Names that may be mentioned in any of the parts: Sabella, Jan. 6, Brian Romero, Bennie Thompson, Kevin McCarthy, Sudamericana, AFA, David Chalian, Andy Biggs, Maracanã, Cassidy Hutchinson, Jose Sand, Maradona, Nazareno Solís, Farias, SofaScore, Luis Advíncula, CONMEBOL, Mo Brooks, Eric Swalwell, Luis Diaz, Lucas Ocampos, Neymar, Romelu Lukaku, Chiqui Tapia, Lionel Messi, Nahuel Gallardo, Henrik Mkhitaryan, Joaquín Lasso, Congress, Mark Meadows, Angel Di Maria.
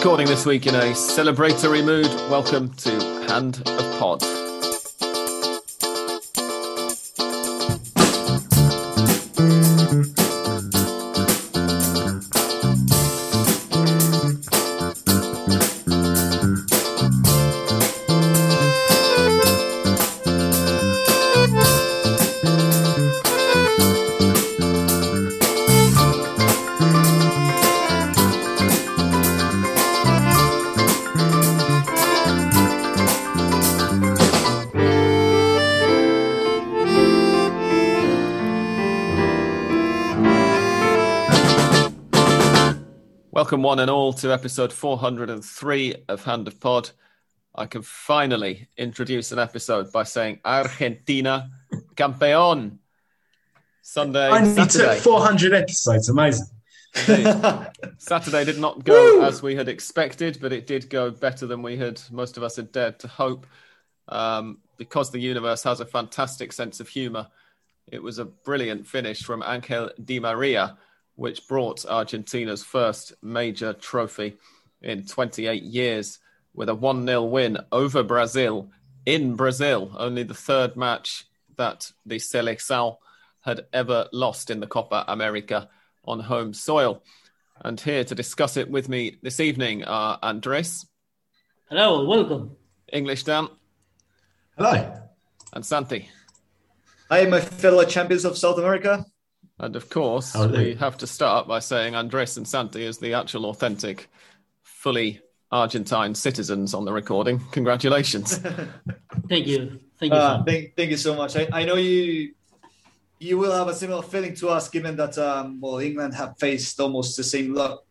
recording this week in a celebratory mood. Welcome to Hand of Pod. Welcome one and all to episode 403 of Hand of Pod. I can finally introduce an episode by saying Argentina campeón. Saturday. Took 400 episodes, amazing. Saturday did not go as we had expected, but it did go better than most of us had dared to hope. Because the universe has a fantastic sense of humour, it was a brilliant finish from Angel Di Maria, which brought Argentina's first major trophy in 28 years with a 1-0 win over Brazil in Brazil, only the third match that the Seleção had ever lost in the Copa America on home soil. And here to discuss it with me this evening are Andres. Hello, welcome. English Dan. Hello. And Santi. Hi, my fellow champions of South America. And of course, we have to start by saying Andres and Santi is the actual authentic, fully Argentine citizens on the recording. Congratulations. Thank you. Thank you so much. I know you will have a similar feeling to us, given that England have faced almost the same luck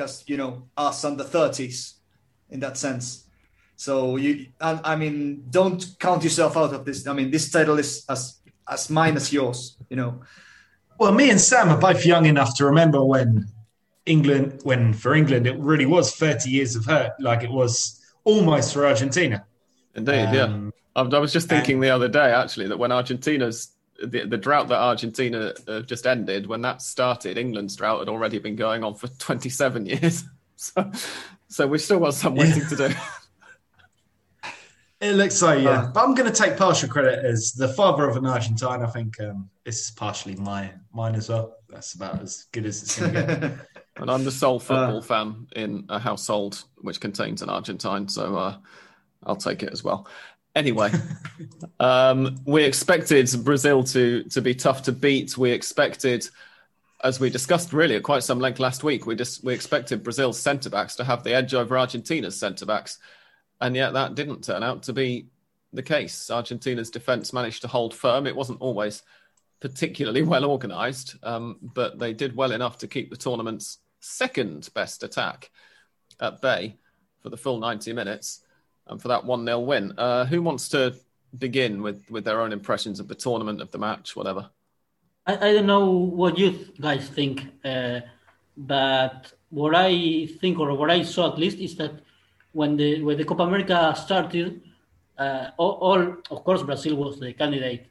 as us under 30s in that sense. So don't count yourself out of this. I mean, this title is as mine as yours, Well, me and Sam are both young enough to remember when for England, it really was 30 years of hurt, like it was almost for Argentina. Indeed, yeah. I was just thinking the other day, actually, that when the drought that Argentina just ended, when that started, England's drought had already been going on for 27 years. So we've still got some waiting to do. It looks like, yeah. But I'm going to take partial credit as the father of an Argentine. I think this is partially mine as well. That's about as good as it's going to get. And I'm the sole football fan in a household which contains an Argentine, so I'll take it as well. Anyway, we expected Brazil to be tough to beat. We expected, as we discussed really at quite some length last week, we expected Brazil's centre-backs to have the edge over Argentina's centre-backs. And yet that didn't turn out to be the case. Argentina's defence managed to hold firm. It wasn't always particularly well organised, but they did well enough to keep the tournament's second best attack at bay for the full 90 minutes and for that 1-0 win. Who wants to begin with their own impressions of the tournament, of the match, whatever? I don't know what you guys think, but what I think, or what I saw at least, is that when the Copa America started, of course, Brazil was the candidate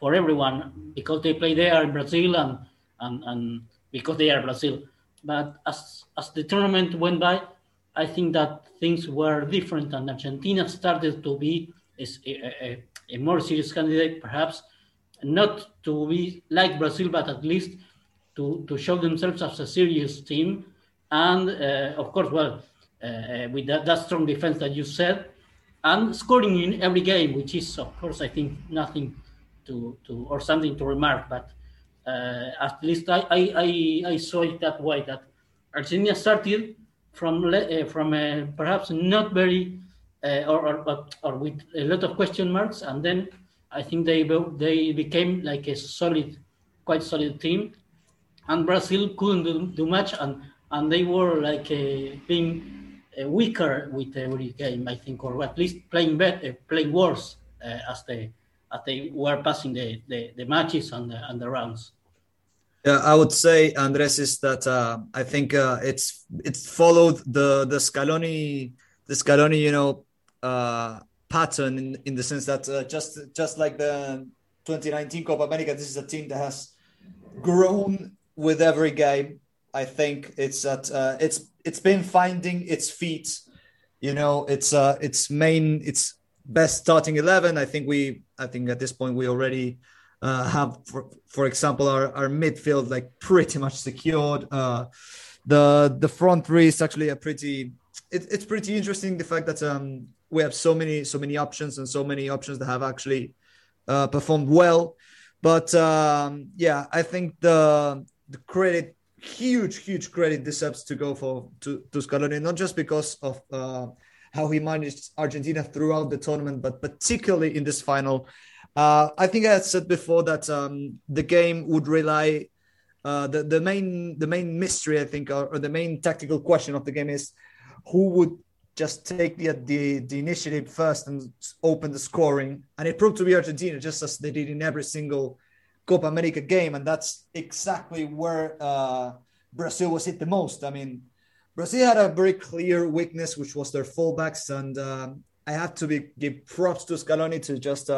for everyone because they play there in Brazil and because they are Brazil. But as the tournament went by, I think that things were different and Argentina started to be a more serious candidate, perhaps not to be like Brazil, but at least to show themselves as a serious team. And of course, with that strong defense that you said, and scoring in every game, which is, of course, I think nothing to something to remark, but at least I saw it that way, that Argentina started from perhaps not very, or with a lot of question marks, and then I think they became like a quite solid team, and Brazil couldn't do much, and they were like being weaker with every game, I think, or at least playing worse as they were passing the matches and the rounds. Yeah, I would say, Andres, is that I think it's followed the Scaloni pattern in the sense that just like the 2019 Copa America, this is a team that has grown with every game. I think it's that it's been finding its feet. You know, its best starting 11. I think at this point we already have, for example, our midfield like pretty much secured. The front three is actually it's pretty interesting, the fact that we have so many options and so many options that have actually performed well. But yeah, I think the credit, huge credit deserves to go to Scaloni, not just because of how he managed Argentina throughout the tournament, but particularly in this final. I think I had said before that the game would rely the main mystery, I think, or the main tactical question of the game is who would just take the initiative first and open the scoring. And it proved to be Argentina, just as they did in every single Copa America game. And that's exactly where Brazil was hit the most. I mean, Brazil had a very clear weakness, which was their fullbacks. And I have to give props to Scaloni to just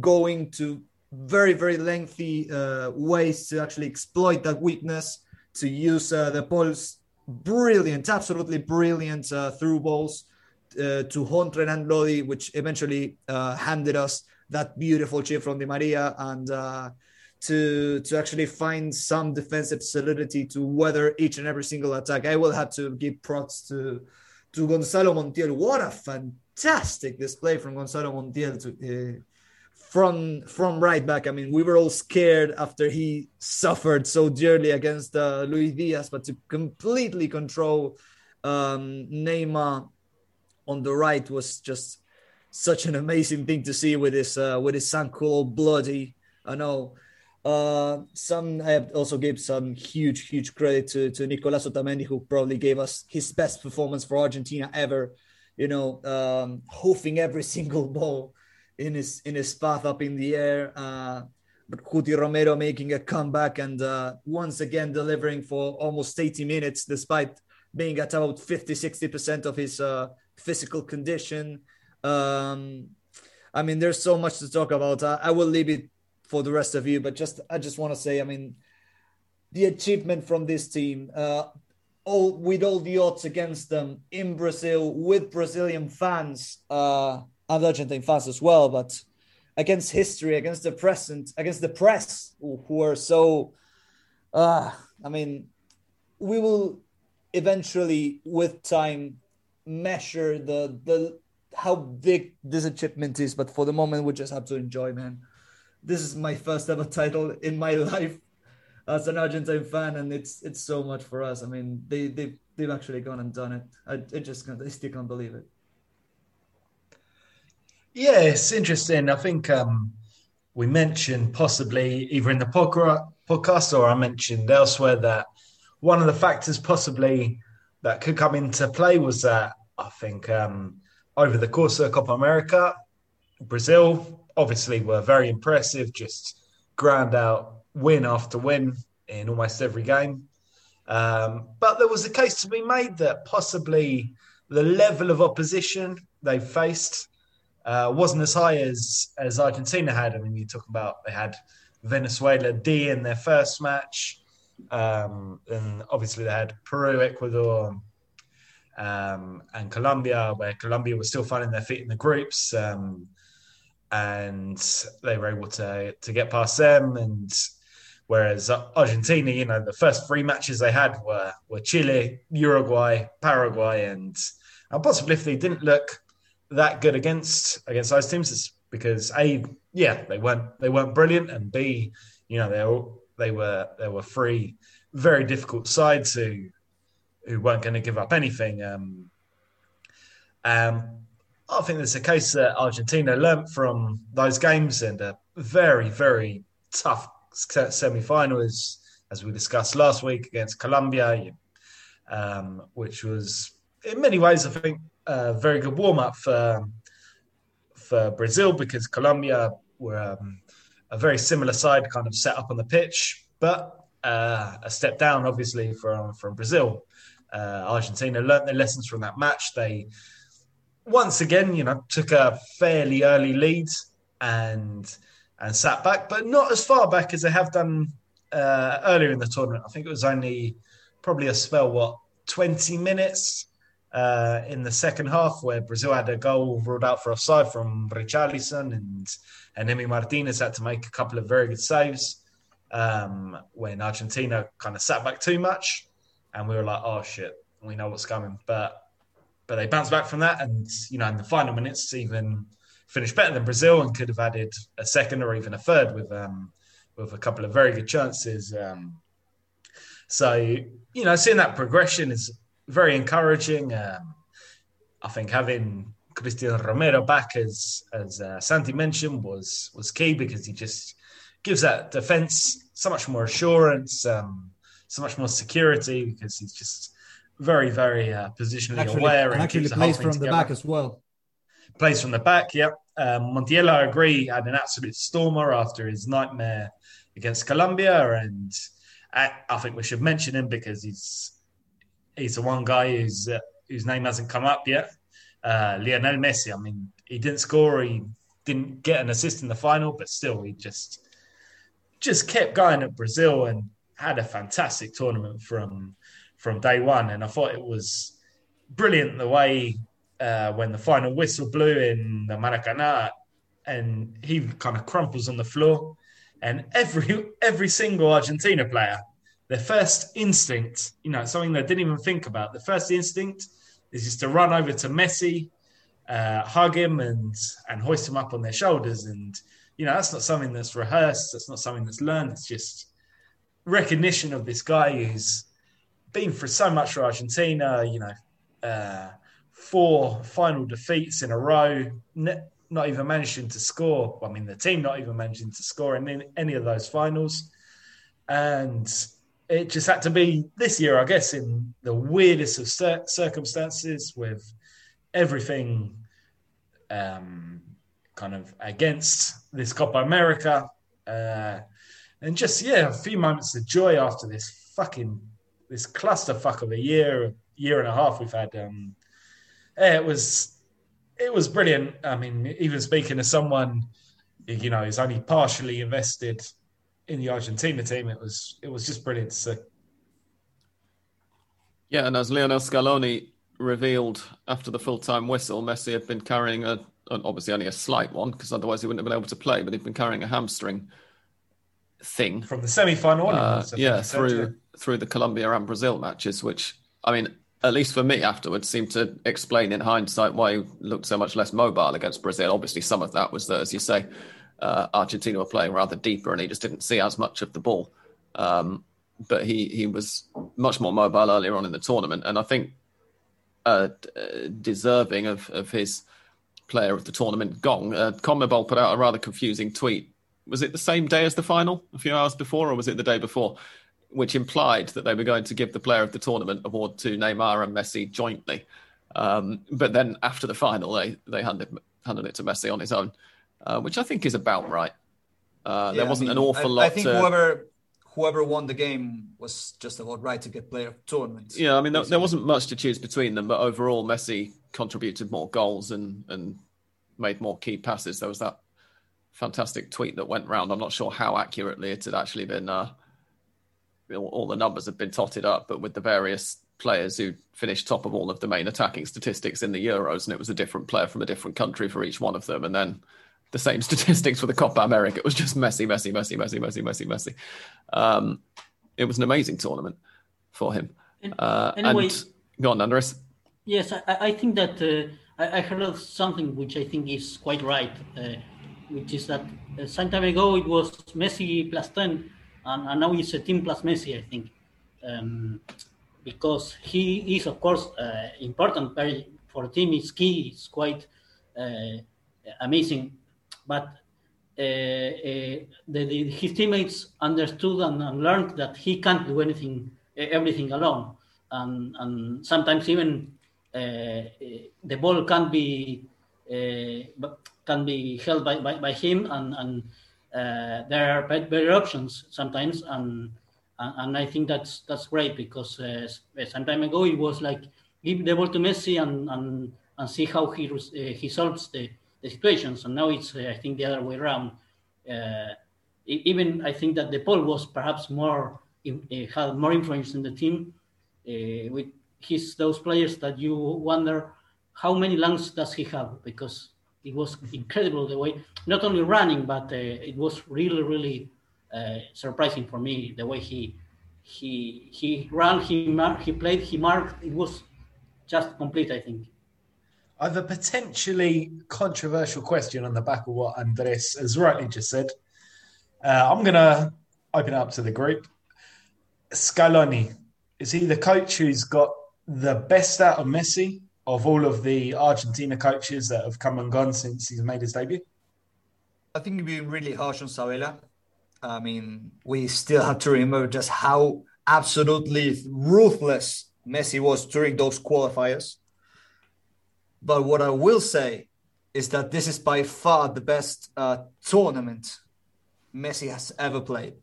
going to very, very lengthy ways to actually exploit that weakness, to use De Paul's brilliant, absolutely brilliant through balls to haunt Renan Lodi, which eventually handed us that beautiful chip from Di Maria, and to actually find some defensive solidity to weather each and every single attack. I will have to give props to Gonzalo Montiel. What a fantastic display from Gonzalo Montiel from right back. I mean, we were all scared after he suffered so dearly against Luis Diaz, but to completely control Neymar on the right was just such an amazing thing to see with his ankle all bloody. I know. I also gave some huge credit to Nicolás Otamendi, who probably gave us his best performance for Argentina ever. You know, hoofing every single ball in his path up in the air, but Juti Romero making a comeback and once again delivering for almost 80 minutes, despite being at about 50-60% of his physical condition. I mean, there's so much to talk about. I will leave it for the rest of you, but I just want to say, I mean, the achievement from this team, with all the odds against them in Brazil, with Brazilian fans, and Argentine fans as well, but against history, against the present, against the press, who are so... I mean, we will eventually, with time, measure the how big this achievement is, but for the moment, we just have to enjoy, man. This is my first ever title in my life as an Argentine fan, and it's so much for us. I mean, they've actually gone and done it. I still can't believe it. Yeah, it's interesting. I think we mentioned possibly either in the podcast or I mentioned elsewhere that one of the factors possibly that could come into play was that I think over the course of Copa America, Brazil obviously were very impressive, just ground out win after win in almost every game. But there was a case to be made that possibly the level of opposition they faced wasn't as high as Argentina had. I mean, you talk about they had Venezuela D in their first match. And obviously they had Peru, Ecuador, and Colombia, where Colombia was still finding their feet in the groups. And they were able to get past them. And whereas Argentina, you know, the first three matches they had were Chile, Uruguay, Paraguay, and possibly if they didn't look that good against those teams, it's because A, yeah, they weren't brilliant, and B, you know, there were three very difficult sides who weren't going to give up anything. I think there's a case that Argentina learnt from those games, and a very, very tough semi-final, as we discussed last week, against Colombia, which was in many ways, I think, a very good warm-up for Brazil, because Colombia were a very similar side kind of set up on the pitch, but a step down, obviously, from Brazil. Argentina learnt their lessons from that match. They, once again, you know, took a fairly early lead and sat back, but not as far back as they have done earlier in the tournament. I think it was only probably a spell, 20 minutes in the second half, where Brazil had a goal ruled out for offside from Richarlison, and Emi Martinez had to make a couple of very good saves when Argentina kind of sat back too much, and we were like, oh shit, we know what's coming. But they bounced back from that, and you know, in the final minutes, even finished better than Brazil and could have added a second or even a third with a couple of very good chances. So, you know, seeing that progression is very encouraging. I think having Cristiano Romero back, as Santi mentioned, was key, because he just gives that defence so much more assurance, so much more security, because he's just very, very positionally aware. And actually plays from the back as well. Plays from the back, yep. Montiel, I agree, had an absolute stormer after his nightmare against Colombia, and I think we should mention him because he's the one guy whose name hasn't come up yet. Lionel Messi. I mean, he didn't score, he didn't get an assist in the final, but still, he just kept going at Brazil and had a fantastic tournament from day one. And I thought it was brilliant the way when the final whistle blew in the Maracanã, and he kind of crumples on the floor. And every single Argentina player, their first instinct, you know, something they didn't even think about, the first instinct is just to run over to Messi, hug him and hoist him up on their shoulders. And, you know, that's not something that's rehearsed. That's not something that's learned. It's just recognition of this guy who's been through so much for Argentina, you know, 4 final defeats in a row, not even managing to score. I mean, the team not even managing to score in any of those finals. And it just had to be this year, I guess, in the weirdest of circumstances, with everything kind of against this Copa America. And just, yeah, a few moments of joy after this clusterfuck of a year and a half we've had. It was brilliant. I mean, even speaking to someone, you know, who's only partially invested in the Argentina team, it was just brilliant. So. Yeah, and as Lionel Scaloni revealed after the full-time whistle, Messi had been carrying obviously only a slight one, because otherwise he wouldn't have been able to play, but he'd been carrying a hamstring thing. From the semi-final onwards. Through the Colombia and Brazil matches, which, I mean, at least for me afterwards, seemed to explain in hindsight why he looked so much less mobile against Brazil. Obviously, some of that was that, as you say, Argentina were playing rather deeper and he just didn't see as much of the ball. But he was much more mobile earlier on in the tournament, and I think deserving of his player of the tournament gong. CONMEBOL put out a rather confusing tweet. Was it the same day as the final, a few hours before, or was it the day before? Which implied that they were going to give the player of the tournament award to Neymar and Messi jointly. But then after the final, they handed it to Messi on his own, which I think is about right. There wasn't an awful lot. I think whoever won the game was just about right to get player of the tournament. Yeah, I mean, there wasn't much to choose between them, but overall Messi contributed more goals and made more key passes. There was that fantastic tweet that went round. I'm not sure how accurately it had actually been... all the numbers have been totted up, but with the various players who finished top of all of the main attacking statistics in the Euros, and it was a different player from a different country for each one of them, and then the same statistics for the Copa America. It was just Messi, Messi, Messi, Messi, Messi, Messi, Messi. It was an amazing tournament for him. Anyway, and go on, Andres. Yes, I think that I heard of something which I think is quite right, which is that some time ago it was Messi plus 10, and now it's a team plus Messi, I think, because he is, of course, important for the team. It's key. It's quite amazing. But his teammates understood and learned that he can't do everything alone. And sometimes even the ball can be held by him, and there are better options sometimes, and I think that's great, because some time ago it was like, give the ball to Messi and see how he solves the situations, and now it's I think the other way around. Even I think that De Paul was perhaps had more influence in the team with his those players that you wonder how many lungs does he have, because it was incredible the way, not only running, but it was really, really surprising for me the way he ran, he played, he marked. It was just complete, I think. I have a potentially controversial question on the back of what Andres has rightly just said. I'm going to open it up to the group. Scaloni, is he the coach who's got the best out of Messi of all of the Argentina coaches that have come and gone since he's made his debut? I think you've been really harsh on Sabella. I mean, we still have to remember just how absolutely ruthless Messi was during those qualifiers. But what I will say is that this is by far the best tournament Messi has ever played.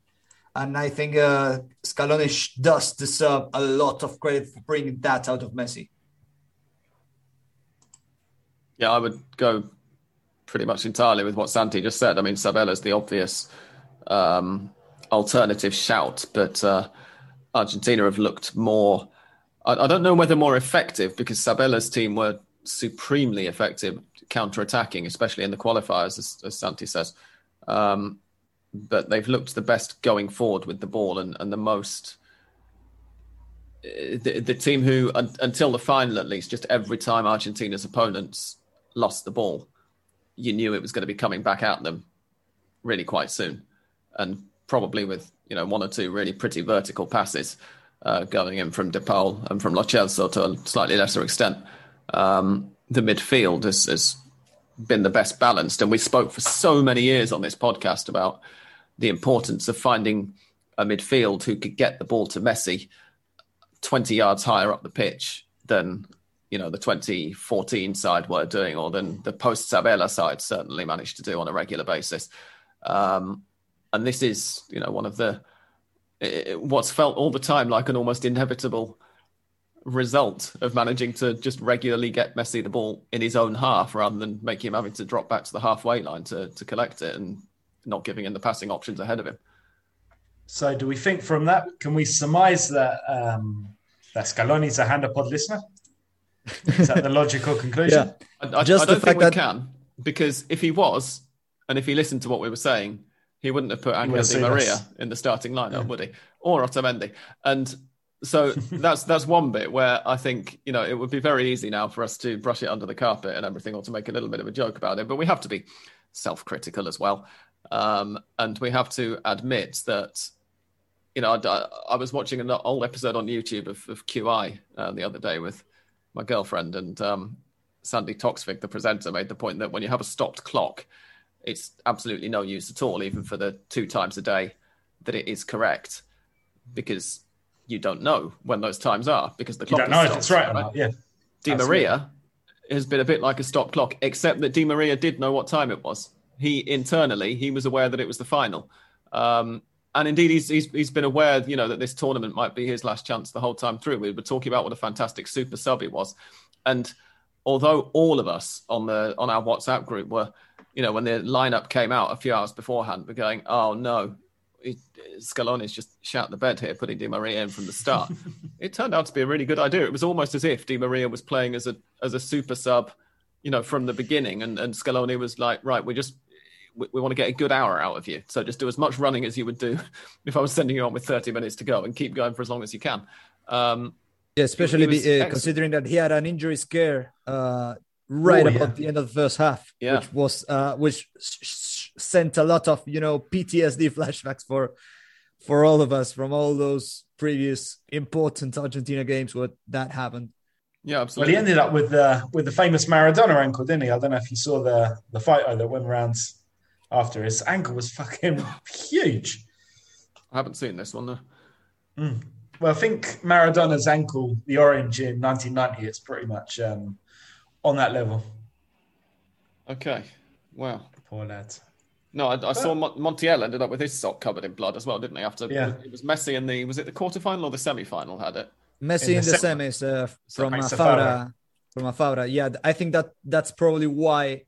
And I think Scaloni does deserve a lot of credit for bringing that out of Messi. Yeah, I would go pretty much entirely with what Santi just said. I mean, Sabella's the obvious alternative shout, but Argentina have looked more... I don't know whether more effective, because Sabella's team were supremely effective counter-attacking, especially in the qualifiers, as Santi says. But they've looked the best going forward with the ball and the most... The team who, until the final at least, just every time Argentina's opponents lost the ball, you knew it was going to be coming back at them really quite soon. And probably with, you know, one or two really pretty vertical passes going in from De Paul and from Lo Celso to a slightly lesser extent. The midfield has been the best balanced. And we spoke for so many years on this podcast about the importance of finding a midfield who could get the ball to Messi 20 yards higher up the pitch than, you know, the 2014 side were doing, or than the post-Sabella side certainly managed to do on a regular basis. And this is, you know, one of the... what's felt all the time like an almost inevitable result of managing to just regularly get Messi the ball in his own half rather than making him having to drop back to the halfway line to collect it and not giving him the passing options ahead of him. So do we think from that, can we surmise that Scaloni's a Hand-a-Pod listener? Is that the logical conclusion? Yeah. I don't think we can, because if he was, and if he listened to what we were saying, he wouldn't have put Angel Di Maria in the starting lineup, yeah, would he? Or Otamendi. And so that's one bit where I think, you know, it would be very easy now for us to brush it under the carpet and everything, or to make a little bit of a joke about it. But we have to be self-critical as well. And we have to admit that, you know, I was watching an old episode on YouTube of QI the other day with my girlfriend, and Sandy Toksvig, the presenter, made the point that when you have a stopped clock, it's absolutely no use at all, even for the two times a day that it is correct, because you don't know when those times are, because the clock is stopped. You don't know if it's right or not, yeah. Di Maria has been a bit like a stopped clock, except that Di Maria did know what time it was. He was aware that it was the final. And indeed, he's been aware, you know, that this tournament might be his last chance the whole time through. We were talking about what a fantastic super sub he was, and although all of us on our WhatsApp group were, you know, when the lineup came out a few hours beforehand, we're going, "Oh no, Scaloni's just shat the bed here, putting Di Maria in from the start." It turned out to be a really good idea. It was almost as if Di Maria was playing as a super sub, you know, from the beginning, and Scaloni was like, "Right, we want to get a good hour out of you. So just do as much running as you would do if I was sending you on with 30 minutes to go, and keep going for as long as you can." Yeah, especially considering that he had an injury scare about the end of the first half, which sent a lot of, you know, PTSD flashbacks for all of us from all those previous important Argentina games where that happened. Yeah, absolutely. Well, he ended up with the famous Maradona ankle, didn't he? I don't know if you saw the photo that went around after. His ankle was fucking huge. I haven't seen this one, though. Mm. Well, I think Maradona's ankle, the orange in 1990, it's pretty much on that level. Okay. Wow. Poor lad. No, I saw Montiel ended up with his sock covered in blood as well, didn't he? It was Messi in the... Was it the quarterfinal or the semi-final had it? Messi in the semis from Fabra. Yeah, I think that's probably why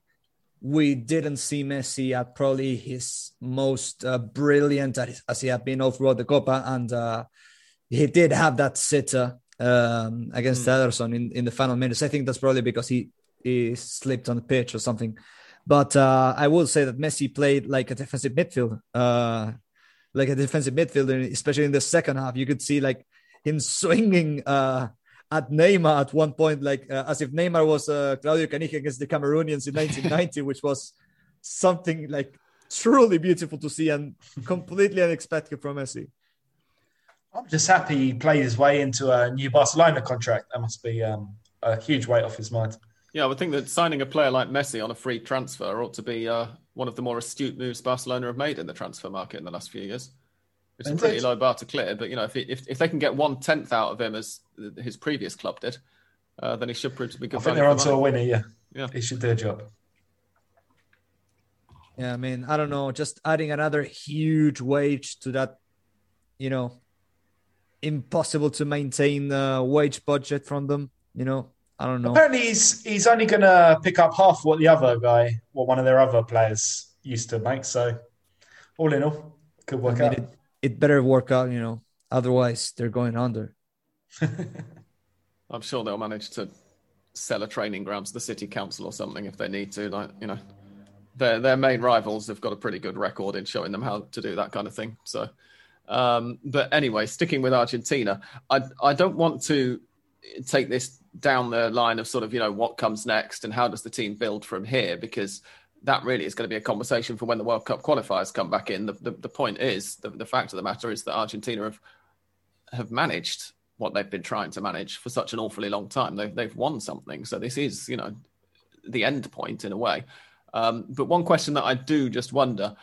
we didn't see Messi at probably his most brilliant as he had been all throughout the Copa. And he did have that sitter against Ederson in the final minutes. I think that's probably because he slipped on the pitch or something. But I will say that Messi played like a defensive midfielder, especially in the second half. You could see like him swinging at Neymar at one point, like as if Neymar was Claudio Caniggia against the Cameroonians in 1990, which was something like truly beautiful to see and completely unexpected from Messi. I'm just happy he played his way into a new Barcelona contract. That must be a huge weight off his mind. Yeah, I would think that signing a player like Messi on a free transfer ought to be one of the more astute moves Barcelona have made in the transfer market in the last few years. It's a pretty low bar to clear, but you know, if they can get 1/10 out of him as his previous club did, then he should prove to be good. I think they're onto a winner. Yeah, he should do a job. Yeah, I mean, I don't know, just adding another huge wage to that, you know, impossible to maintain wage budget from them. You know, I don't know. Apparently, he's only going to pick up half what the other guy, what one of their other players used to make. So, all in all, could work out. It better work out, you know. Otherwise, they're going under. I'm sure they'll manage to sell a training ground to the city council or something if they need to. Like, you know, their main rivals have got a pretty good record in showing them how to do that kind of thing. So, but anyway, sticking with Argentina, I don't want to take this down the line of sort of, you know, what comes next and how does the team build from here, because that really is going to be a conversation for when the World Cup qualifiers come back in. The point is, the fact of the matter is that Argentina have managed what they've been trying to manage for such an awfully long time. They've won something. So this is, you know, the end point in a way. But one question that I do just wonder,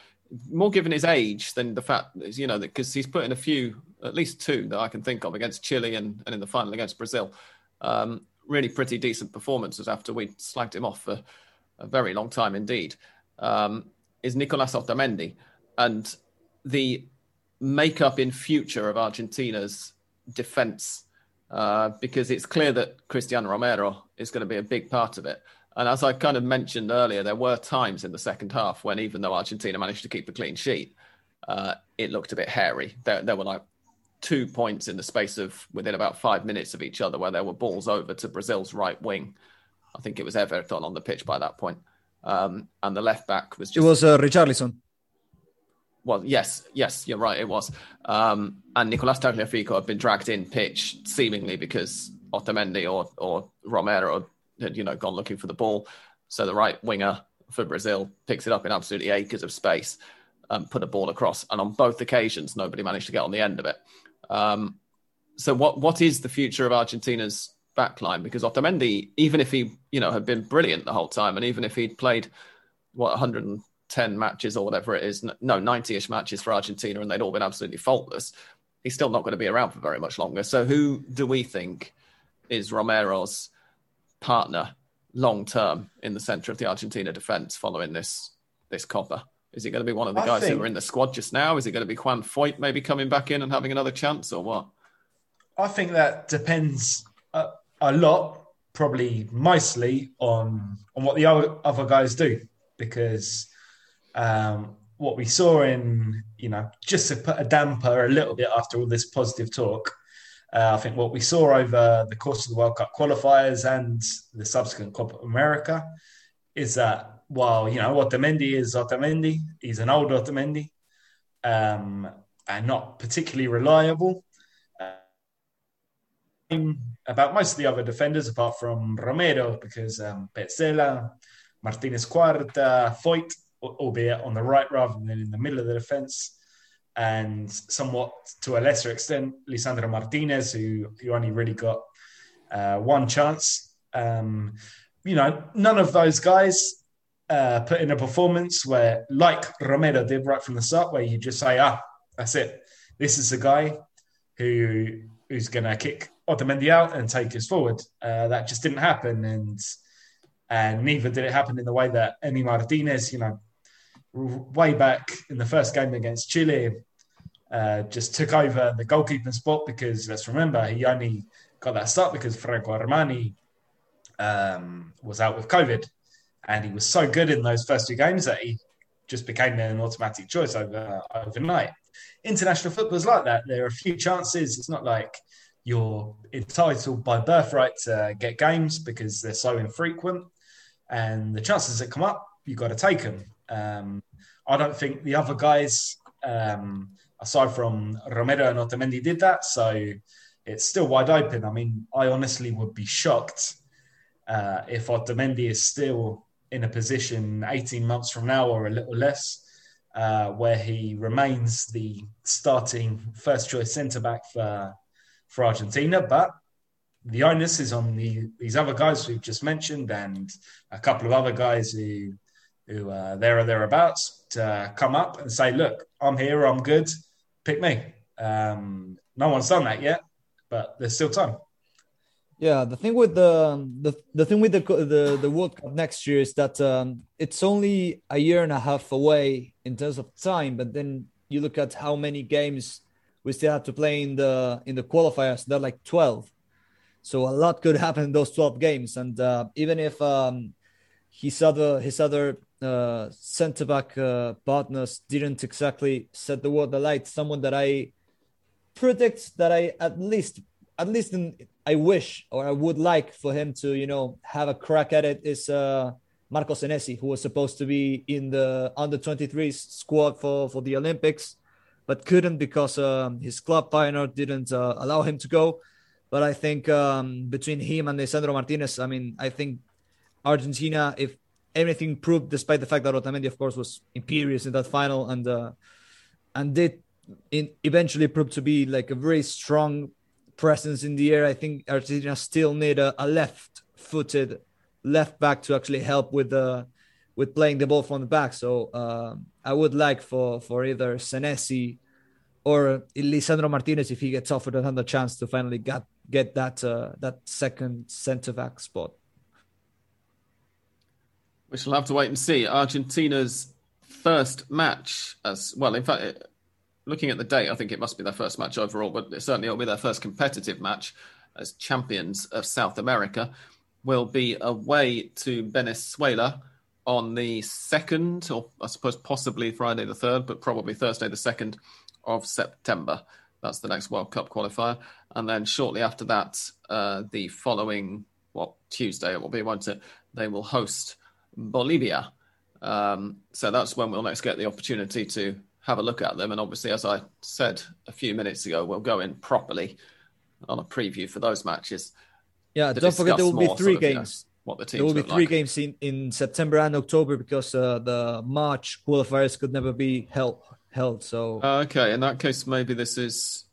more given his age than the fact, you know, because he's put in a few, at least two that I can think of, against Chile and in the final against Brazil. Really pretty decent performances after we slagged him off for a very long time indeed, is Nicolás Otamendi, and the makeup in future of Argentina's defence, because it's clear that Cristiano Romero is going to be a big part of it. And as I kind of mentioned earlier, there were times in the second half when, even though Argentina managed to keep a clean sheet, it looked a bit hairy. There were like 2 points in the space of within about 5 minutes of each other where there were balls over to Brazil's right wing. I think it was Everton on the pitch by that point. And the left back was just... It was Richarlison. Well, yes, you're right, it was. And Nicolas Tagliafico had been dragged in pitch, seemingly because Otamendi or Romero had, you know, gone looking for the ball. So the right winger for Brazil picks it up in absolutely acres of space and put a ball across. And on both occasions, nobody managed to get on the end of it. So what is the future of Argentina's backline? Because Otamendi, even if he, you know, had been brilliant the whole time, and even if he'd played 110 matches or whatever it is, no, 90-ish matches for Argentina, and they'd all been absolutely faultless, he's still not going to be around for very much longer. So who do we think is Romero's partner long term in the centre of the Argentina defence following this Copa? Is it going to be one of the guys who are in the squad just now? Is it going to be Juan Foyt maybe coming back in and having another chance, or what? I think that depends a lot, probably mostly on what the other guys do, because what we saw in, you know, just to put a damper a little bit after all this positive talk, I think what we saw over the course of the World Cup qualifiers and the subsequent Copa America is that, well, you know, Otamendi is Otamendi. He's an old Otamendi and not particularly reliable. About most of the other defenders, apart from Romero, because Petzela, Martinez Cuarta, Foyt, albeit on the right rather than in the middle of the defence, and somewhat to a lesser extent, Lisandro Martinez, who only really got one chance. You know, none of those guys put in a performance where, like Romero did right from the start, where you just say, that's it. This is the guy who's going to kick Otamendi out and take us forward. That just didn't happen, and neither did it happen in the way that Emi Martinez, you know, way back in the first game against Chile, just took over the goalkeeping spot, because, let's remember, he only got that start because Franco Armani was out with COVID, and he was so good in those first 2 games that he just became an automatic choice overnight. International football's like that. There are a few chances. It's not like you're entitled by birthright to get games because they're so infrequent, and the chances that come up, you've got to take them. I don't think the other guys, aside from Romero and Otamendi, did that, so it's still wide open. I mean, I honestly would be shocked if Otamendi is still in a position 18 months from now or a little less, where he remains the starting first-choice centre-back for Argentina. But the onus is on these other guys we've just mentioned and a couple of other guys who are there or thereabouts to come up and say, look, I'm here, I'm good, pick me. No one's done that yet, but there's still time. Yeah, the thing with the World Cup next year is that it's only a year and a half away in terms of time. But then you look at how many games we still have to play in the qualifiers. They're like 12, so a lot could happen in those 12 games. And even if his other centre back partners didn't exactly set the world alight, someone that I predict that I at least I wish or I would like for him to, have a crack at it is Marcos Senesi, who was supposed to be in the under-23s squad for the Olympics, but couldn't because his club partner didn't allow him to go. But I think between him and Lisandro Martinez, I mean, I think Argentina, if anything proved, despite the fact that Otamendi, of course, was imperious in that final and did eventually prove to be like a very strong presence in the air, I think Argentina still need a left-footed left back to actually help with playing the ball from the back. So I would like for either Senesi or Lisandro Martinez, if he gets offered another chance, to finally get that second centre back spot. We shall have to wait and see. Argentina's first match, as well, in fact. Looking at the date, I think it must be their first match overall, but it certainly will be their first competitive match as champions of South America, will be away to Venezuela on the 2nd, or I suppose possibly Friday the 3rd, but probably Thursday the 2nd of September. That's the next World Cup qualifier. And then shortly after that, the following, Tuesday it will be, won't it? They will host Bolivia. So that's when we'll next get the opportunity to have a look at them. And obviously, as I said a few minutes ago, we'll go in properly on a preview for those matches. Yeah, don't forget there will be three games. What the teams look like. There will be three games in September and October because the March qualifiers could never be held. So okay, in that case, maybe this is...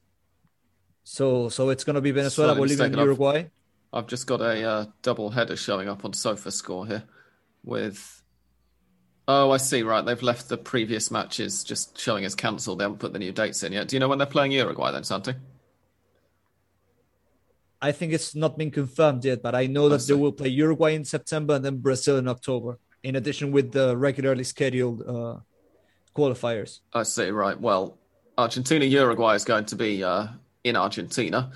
So it's going to be Venezuela, Bolivia and Uruguay. I've just got a double header showing up on SofaScore here with... Oh, I see. Right. They've left the previous matches just showing as cancelled. They haven't put the new dates in yet. Do you know when they're playing Uruguay then, Santi? I think it's not been confirmed yet, but I know that they will play Uruguay in September and then Brazil in October, in addition with the regularly scheduled qualifiers. I see. Right. Well, Argentina-Uruguay is going to be in Argentina.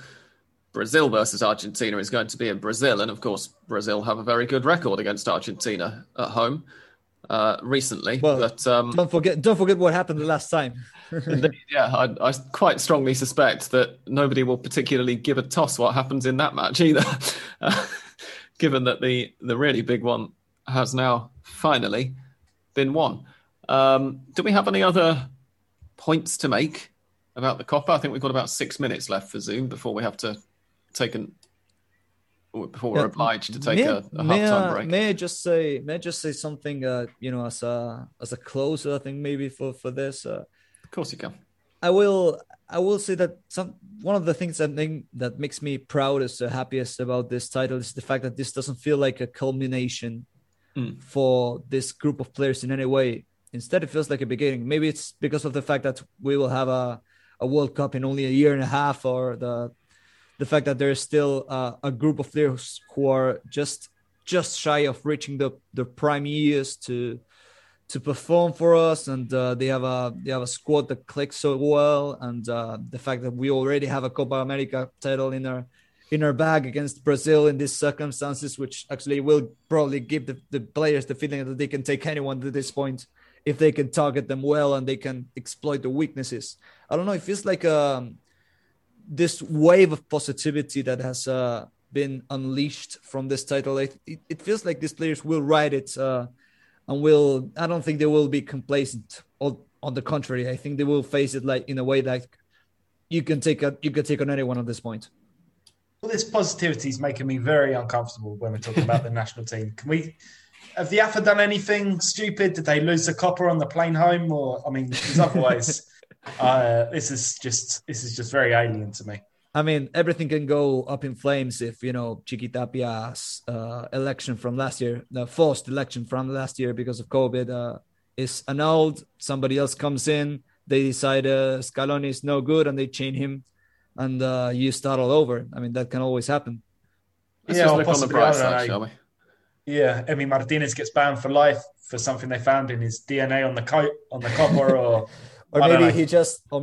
Brazil versus Argentina is going to be in Brazil. And, of course, Brazil have a very good record against Argentina at home. Recently, but don't forget what happened the last time. Yeah, I quite strongly suspect that nobody will particularly give a toss what happens in that match either, given that the really big one has now finally been won. Do we have any other points to make about the Copa? I think we've got about 6 minutes left for Zoom before we have to take an... before we're obliged to take a half-time break. May I just say something, as a closer, I think, maybe for this? Of course you can. I will say that one of the things that makes me proudest or happiest about this title is the fact that this doesn't feel like a culmination for this group of players in any way. Instead, it feels like a beginning. Maybe it's because of the fact that we will have a World Cup in only a year and a half, or the fact that there is still a group of players who are just shy of reaching the prime years to perform for us, and they have a squad that clicks so well, and the fact that we already have a Copa America title in our bag against Brazil in these circumstances, which actually will probably give the players the feeling that they can take anyone at this point if they can target them well and they can exploit the weaknesses. I don't know, it feels like this wave of positivity that has been unleashed from this title, it feels like these players will ride it and will. I don't think they will be complacent. On the contrary, I think they will face it like in a way that you can take on anyone at this point. Well, this positivity is making me very uncomfortable when we're talking about the national team. Can we? Have the AFA done anything stupid? Did they lose a copper on the plane home? Or because otherwise, this is just very alien to me. I mean, everything can go up in flames if, Chiqui Tapia's forced election from last year because of COVID is annulled. Somebody else comes in. They decide Scaloni is no good and they chain him and you start all over. I mean, that can always happen. Let's just look on the bright side, shall we? Yeah, Emi Martinez gets banned for life for something they found in his DNA on the coat, on the copper, or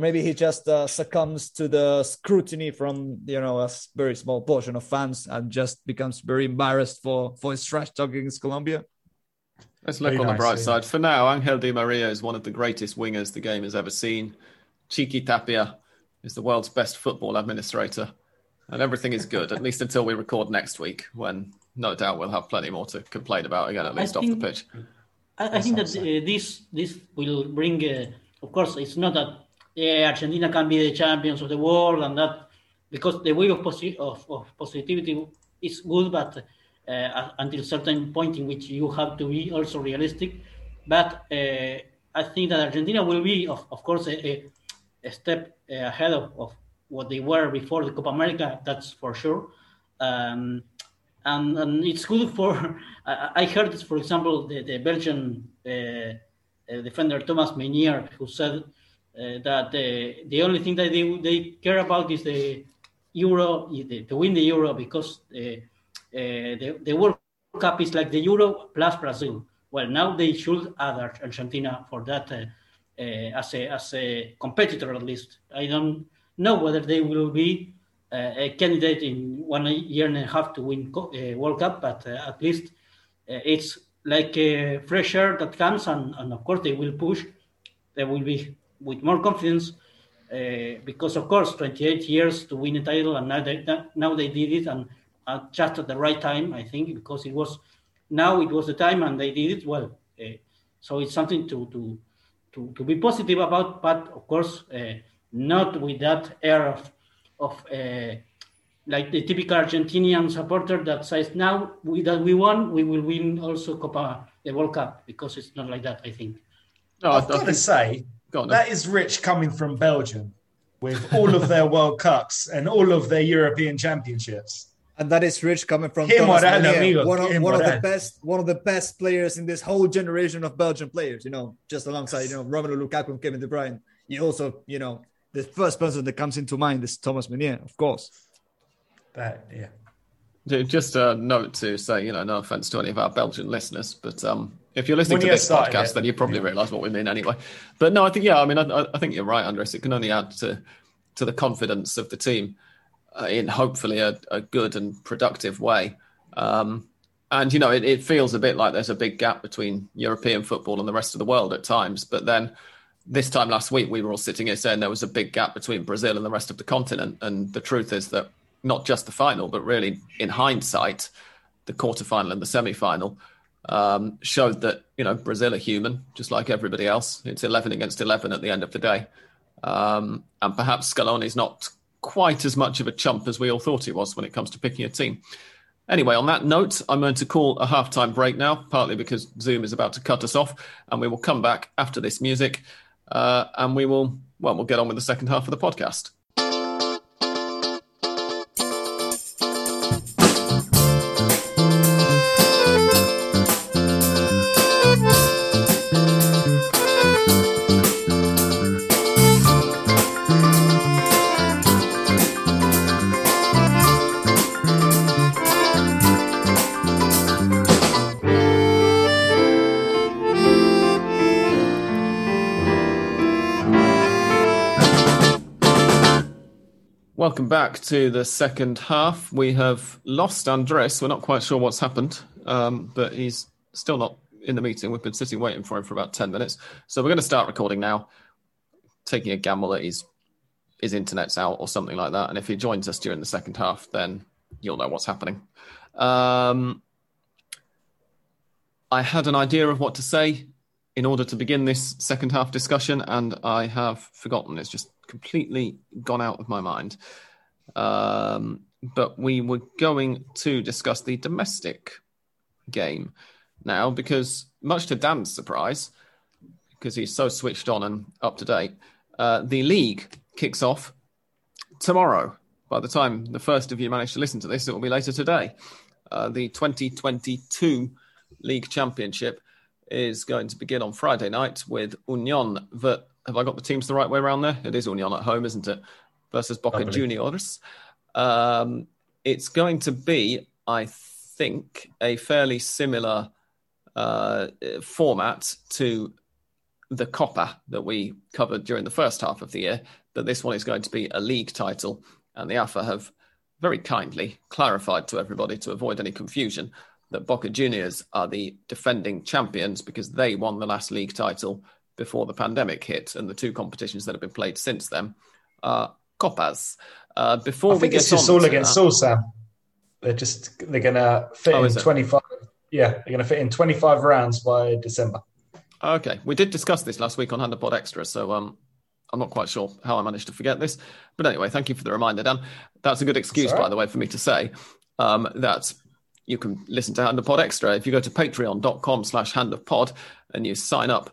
maybe he just succumbs to the scrutiny from a very small portion of fans and just becomes very embarrassed for his trash talk against Colombia. Let's look on the bright side. For now, Angel Di Maria is one of the greatest wingers the game has ever seen. Chiqui Tapia is the world's best football administrator, and everything is good at least until we record next week when. No doubt we'll have plenty more to complain about again, at least off the pitch. I think that this will bring, of course, it's not that Argentina can be the champions of the world and that, because the wave of positivity is good, but until certain point in which you have to be also realistic. But I think that Argentina will be, of course, a step ahead of what they were before the Copa America, that's for sure. And it's good for. I heard, for example, the Belgian defender Thomas Meunier, who said that the only thing that they care about is the Euro, to win the Euro, because the World Cup is like the Euro plus Brazil. Well, now they should add Argentina for that as a competitor at least. I don't know whether they will be. A candidate in 1 year and a half to win World Cup, but at least it's like a fresh air that comes, and of course they will push. They will be with more confidence because, of course, 28 years to win a title, and now they did it, and just at the right time, I think, because it was the time, and they did it well. So it's something to be positive about, but of course not with that air of like the typical Argentinian supporter that says now we will win also the World Cup, because it's not like that, I think. No, I've got to say, that is rich coming from Belgium with all of their World Cups and all of their European Championships. And that is rich coming from Thomas Meunier, one of the best players in this whole generation of Belgian players, just alongside, Romelu Lukaku and Kevin De Bruyne. You also, the first person that comes into mind is Thomas Meunier, of course. But, yeah. Just a note to say, no offense to any of our Belgian listeners, but if you're listening to this podcast, then you probably realise what we mean anyway. But no, I think, I think you're right, Andres. It can only add to the confidence of the team in hopefully a good and productive way. And, it feels a bit like there's a big gap between European football and the rest of the world at times, but then this time last week, we were all sitting here saying there was a big gap between Brazil and the rest of the continent. And the truth is that not just the final, but really in hindsight, the quarterfinal and the semi-final showed that, Brazil are human, just like everybody else. It's 11 against 11 at the end of the day. And perhaps Scaloni's not quite as much of a chump as we all thought he was when it comes to picking a team. Anyway, on that note, I'm going to call a halftime break now, partly because Zoom is about to cut us off. And we will come back after this music. And we will, we'll get on with the second half of the podcast. Welcome back to the second half. We have lost Andres. We're not quite sure what's happened, but he's still not in the meeting. We've been sitting waiting for him for about 10 minutes. So we're going to start recording now, taking a gamble that he's his internet's out or something like that. And if he joins us during the second half, then you'll know what's happening. I had an idea of what to say in order to begin this second half discussion, and I have forgotten. It's just completely gone out of my mind. But we were going to discuss the domestic game now, because much to Dan's surprise, because he's so switched on and up to date, the league kicks off tomorrow. By the time the first of you manage to listen to this, it will be later today. The 2022 League Championship is going to begin on Friday night with Unión. Have I got the teams the right way around there? It is Unión at home, isn't it? Versus Boca Juniors. It's going to be, I think, a fairly similar format to the Copa that we covered during the first half of the year, but this one is going to be a league title, and the AFA have very kindly clarified to everybody to avoid any confusion that Boca Juniors are the defending champions because they won the last league title before the pandemic hit, and the two competitions that have been played since then are Copas. Before we get on, I think it's just all against all, Sam. They're going to fit in 25. Yeah, they're going to fit in 25 rounds by December. Okay, we did discuss this last week on Handapod Extra, so I'm not quite sure how I managed to forget this. But anyway, thank you for the reminder, Dan. That's a good excuse, by the way, for me to say that you can listen to Handapod Extra. If you go to patreon.com/handofpod and you sign up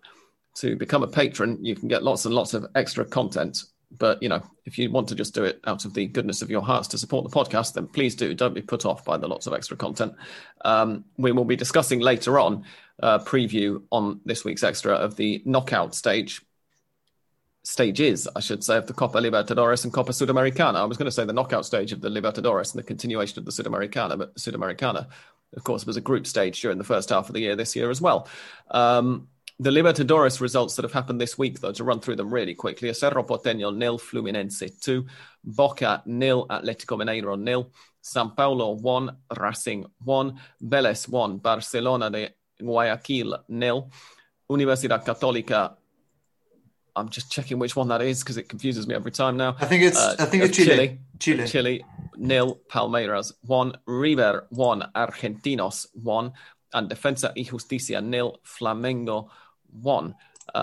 to become a patron, you can get lots and lots of extra content. But, you know, if you want to just do it out of the goodness of your hearts to support the podcast, then please do. Don't be put off by the lots of extra content. We will be discussing later on preview on this week's extra of the knockout stages, I should say, of the Copa Libertadores and Copa Sudamericana. I was going to say the knockout stage of the Libertadores and the continuation of the Sudamericana, but Sudamericana, of course, was a group stage during the first half of the year this year as well. The Libertadores results that have happened this week, though, to run through them really quickly. Cerro Porteño 0, Fluminense 2, Boca 0, Atlético Mineiro 0, San Paulo 1, Racing 1, Vélez 1, Barcelona de Guayaquil 0, Universidad Católica. I'm just checking which one that is because it confuses me every time now. I think it's Chile. Chile 0, Palmeiras 1, River 1, Argentinos 1, and Defensa y Justicia 0, Flamengo 1.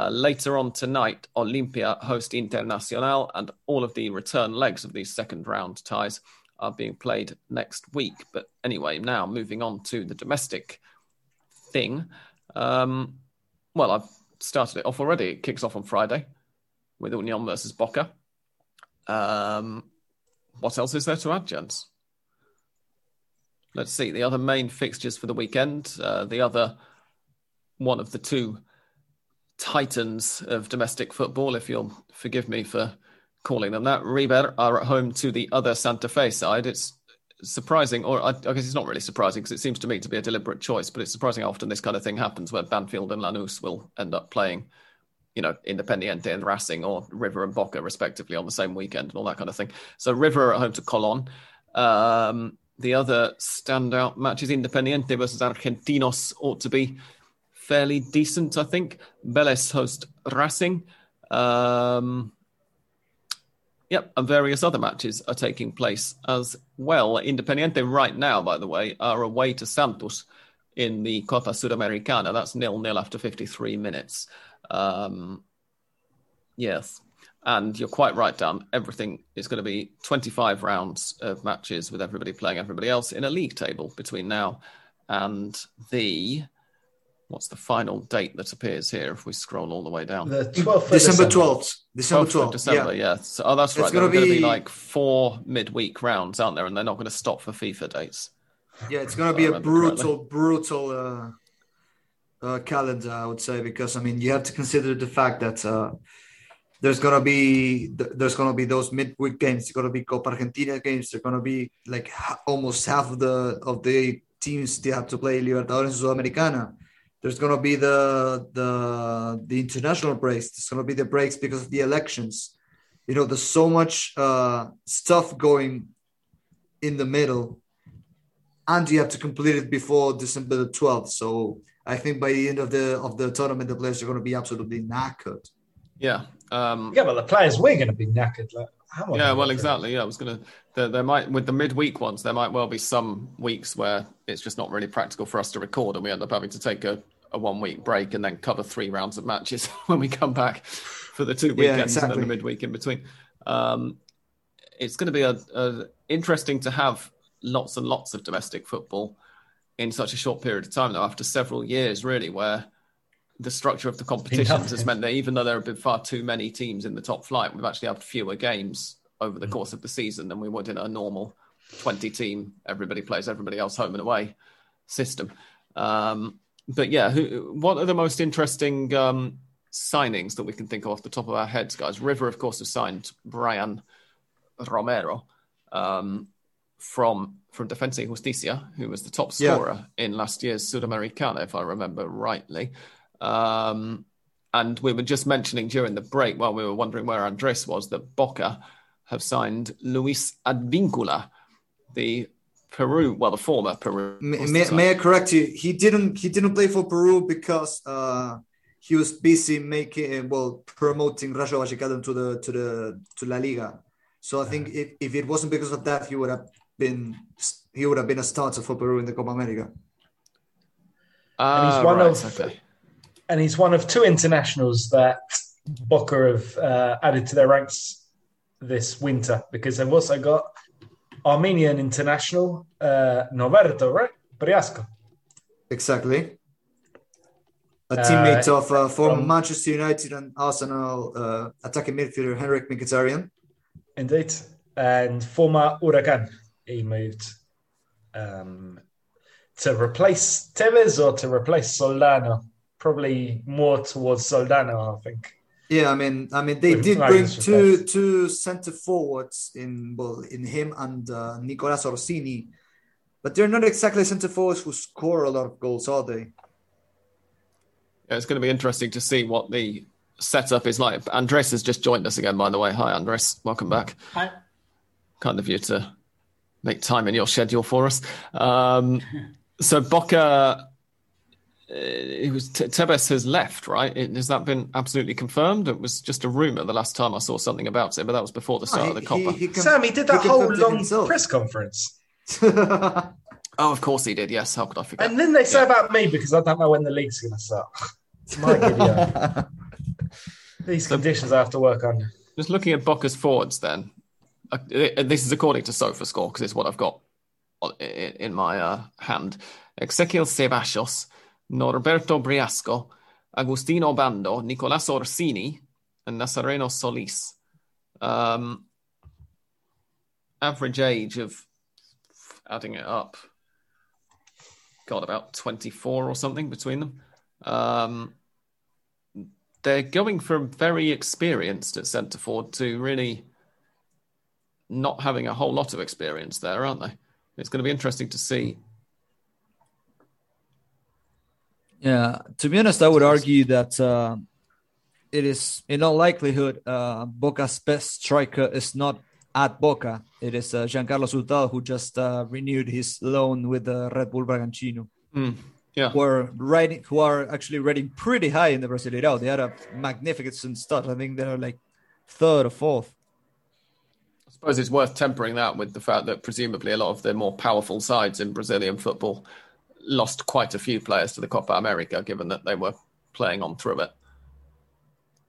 Later on tonight, Olimpia host Internacional, and all of the return legs of these second round ties are being played next week. But anyway, now moving on to the domestic thing. Well, I've started it off already. It kicks off on Friday with Unión versus Boca. What else is there to add, gents? Let's see, the other main fixtures for the weekend. The other one of the two titans of domestic football, if you'll forgive me for calling them that. River are at home to the other Santa Fe side. It's surprising, or I guess it's not really surprising because it seems to me to be a deliberate choice, but it's surprising how often this kind of thing happens where Banfield and Lanús will end up playing, you know, Independiente and Racing or River and Boca respectively on the same weekend and all that kind of thing. So River are at home to Colón. The other standout matches, Independiente versus Argentinos, ought to be fairly decent, I think. Vélez host Racing. And various other matches are taking place as well. Independiente right now, by the way, are away to Santos in the Copa Sudamericana. That's 0-0 after 53 minutes. Yes. And you're quite right, Dan. Everything is going to be 25 rounds of matches with everybody playing everybody else in a league table between now and the... What's the final date that appears here if we scroll all the way down? The 12th December 12th. December 12th. December, yeah. So, that's right. There are going to be like 4 midweek rounds, aren't there? And they're not going to stop for FIFA dates. Yeah, it's going to be a brutal calendar, I would say, because, I mean, you have to consider the fact that... There's gonna be those midweek games. There's gonna be Copa Argentina games. There's gonna be like almost half of the teams they have to play Libertadores Sudamericana. There's gonna be the international breaks. There's gonna be the breaks because of the elections. You know, there's so much stuff going in the middle, and you have to complete it before December the 12th. So I think by the end of the tournament, the players are gonna be absolutely knackered. Yeah. Yeah, but the players were going to be knackered. Like, Hamilton. Yeah, well, exactly. Yeah, I was going to... There might, with the midweek ones, there might well be some weeks where it's just not really practical for us to record and we end up having to take a 1 week break and then cover three rounds of matches when we come back for the 2 weekends and then the midweek in between. It's going to be a interesting to have lots and lots of domestic football in such a short period of time, though, after several years, really, where the structure of the competitions has meant that even though there have been far too many teams in the top flight, we've actually had fewer games over the course of the season than we would in a normal 20-team, everybody plays everybody else home and away system. But yeah, what are the most interesting signings that we can think of off the top of our heads, guys? River, of course, have signed Brian Romero from Defensa y Justicia, who was the top scorer in last year's Sudamericana, if I remember rightly. And we were just mentioning during the break, while we were wondering where Andres was, that Boca have signed Luis Advíncula, the former Peru. May I correct you? He didn't play for Peru because he was busy promoting Rayo Vallecano to La Liga. So I think if it wasn't because of that, he would have been a starter for Peru in the Copa America. And he's one of two internationals that Boca have added to their ranks this winter, because they've also got Armenian international Norberto Briasco. Exactly. A teammate of former Manchester United and Arsenal attacking midfielder Henrik Mkhitaryan. Indeed. And former Huracan. He moved to replace Tevez or to replace Soldano. Probably more towards Soldano, I think. Yeah, I mean, they did bring two centre forwards in him and Nicolás Orsini, but they're not exactly centre forwards who score a lot of goals, are they? Yeah, it's going to be interesting to see what the setup is like. Andres has just joined us again, by the way. Hi, Andres, welcome back. Hi. Kind of you to make time in your schedule for us. So Boca. It was Tevez has left, right? Has that been absolutely confirmed? It was just a rumour the last time I saw something about it, but that was before the start of the Copa. Sam, he did that whole long press conference. Oh, of course he did, yes. How could I forget? And then they say about me, because I don't know when the league's going to start. My video. These conditions I have to work on. Just looking at Boca's forwards then. This is according to SofaScore, because it's what I've got in my hand. Ezequiel Ceballos, Norberto Briasco, Agustino Bando, Nicolás Orsini, and Nazareno Solís. Average age of, adding it up, about 24 or something between them. They're going from very experienced at centre forward to really not having a whole lot of experience there, aren't they? It's going to be interesting to see. Yeah, to be honest, I would argue that it is, in all likelihood, Boca's best striker is not at Boca. It is Giancarlo Hurtado, who just renewed his loan with Red Bull Bragantino. Who are actually rating pretty high in the Brasileirao. They had a magnificent start. I think they are like third or fourth. I suppose it's worth tempering that with the fact that presumably a lot of the more powerful sides in Brazilian football lost quite a few players to the Copa America, given that they were playing on through it,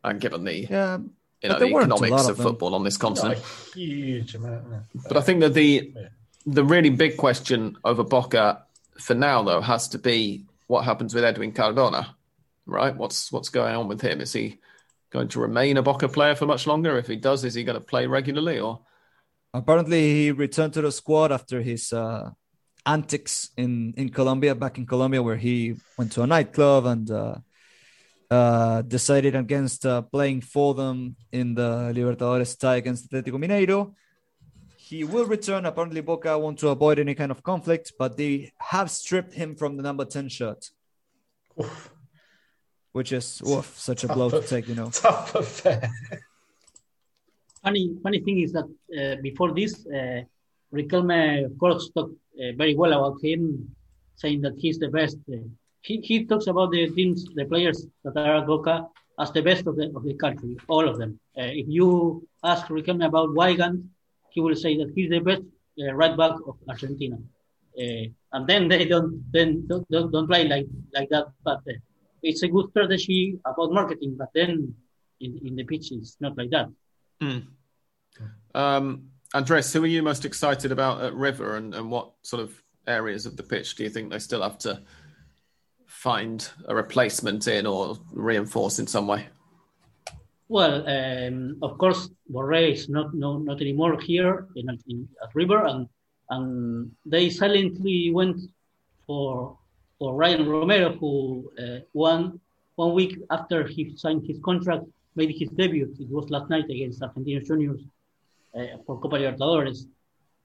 and given the economics of football on this continent. A huge amount. But I think that the really big question over Boca for now, though, has to be what happens with Edwin Cardona, right? What's going on with him? Is he going to remain a Boca player for much longer? If he does, is he going to play regularly? Or apparently he returned to the squad after his antics in Colombia, where he went to a nightclub and decided against playing for them in the Libertadores tie against Atlético Mineiro. He will return. Apparently Boca want to avoid any kind of conflict, but they have stripped him from the number 10 shirt. Oof. Which is such a blow to take, you know. Tough affair. Funny thing is that before this, Riquelme, of course, talked very well about him, saying that he's the best. He talks about the players that are at Boca as the best of the country, all of them. If you ask Riquelme about Weigand, he will say that he's the best right back of Argentina. And then they don't play like that. But it's a good strategy about marketing, but then in the pitch, it's not like that. Mm. Andres, who are you most excited about at River, and what sort of areas of the pitch do you think they still have to find a replacement in or reinforce in some way? Well, of course, Borré is not anymore here at River, and they silently went for Brian Romero, who one week after he signed his contract, made his debut. It was last night against Argentinos Juniors for Copa Libertadores.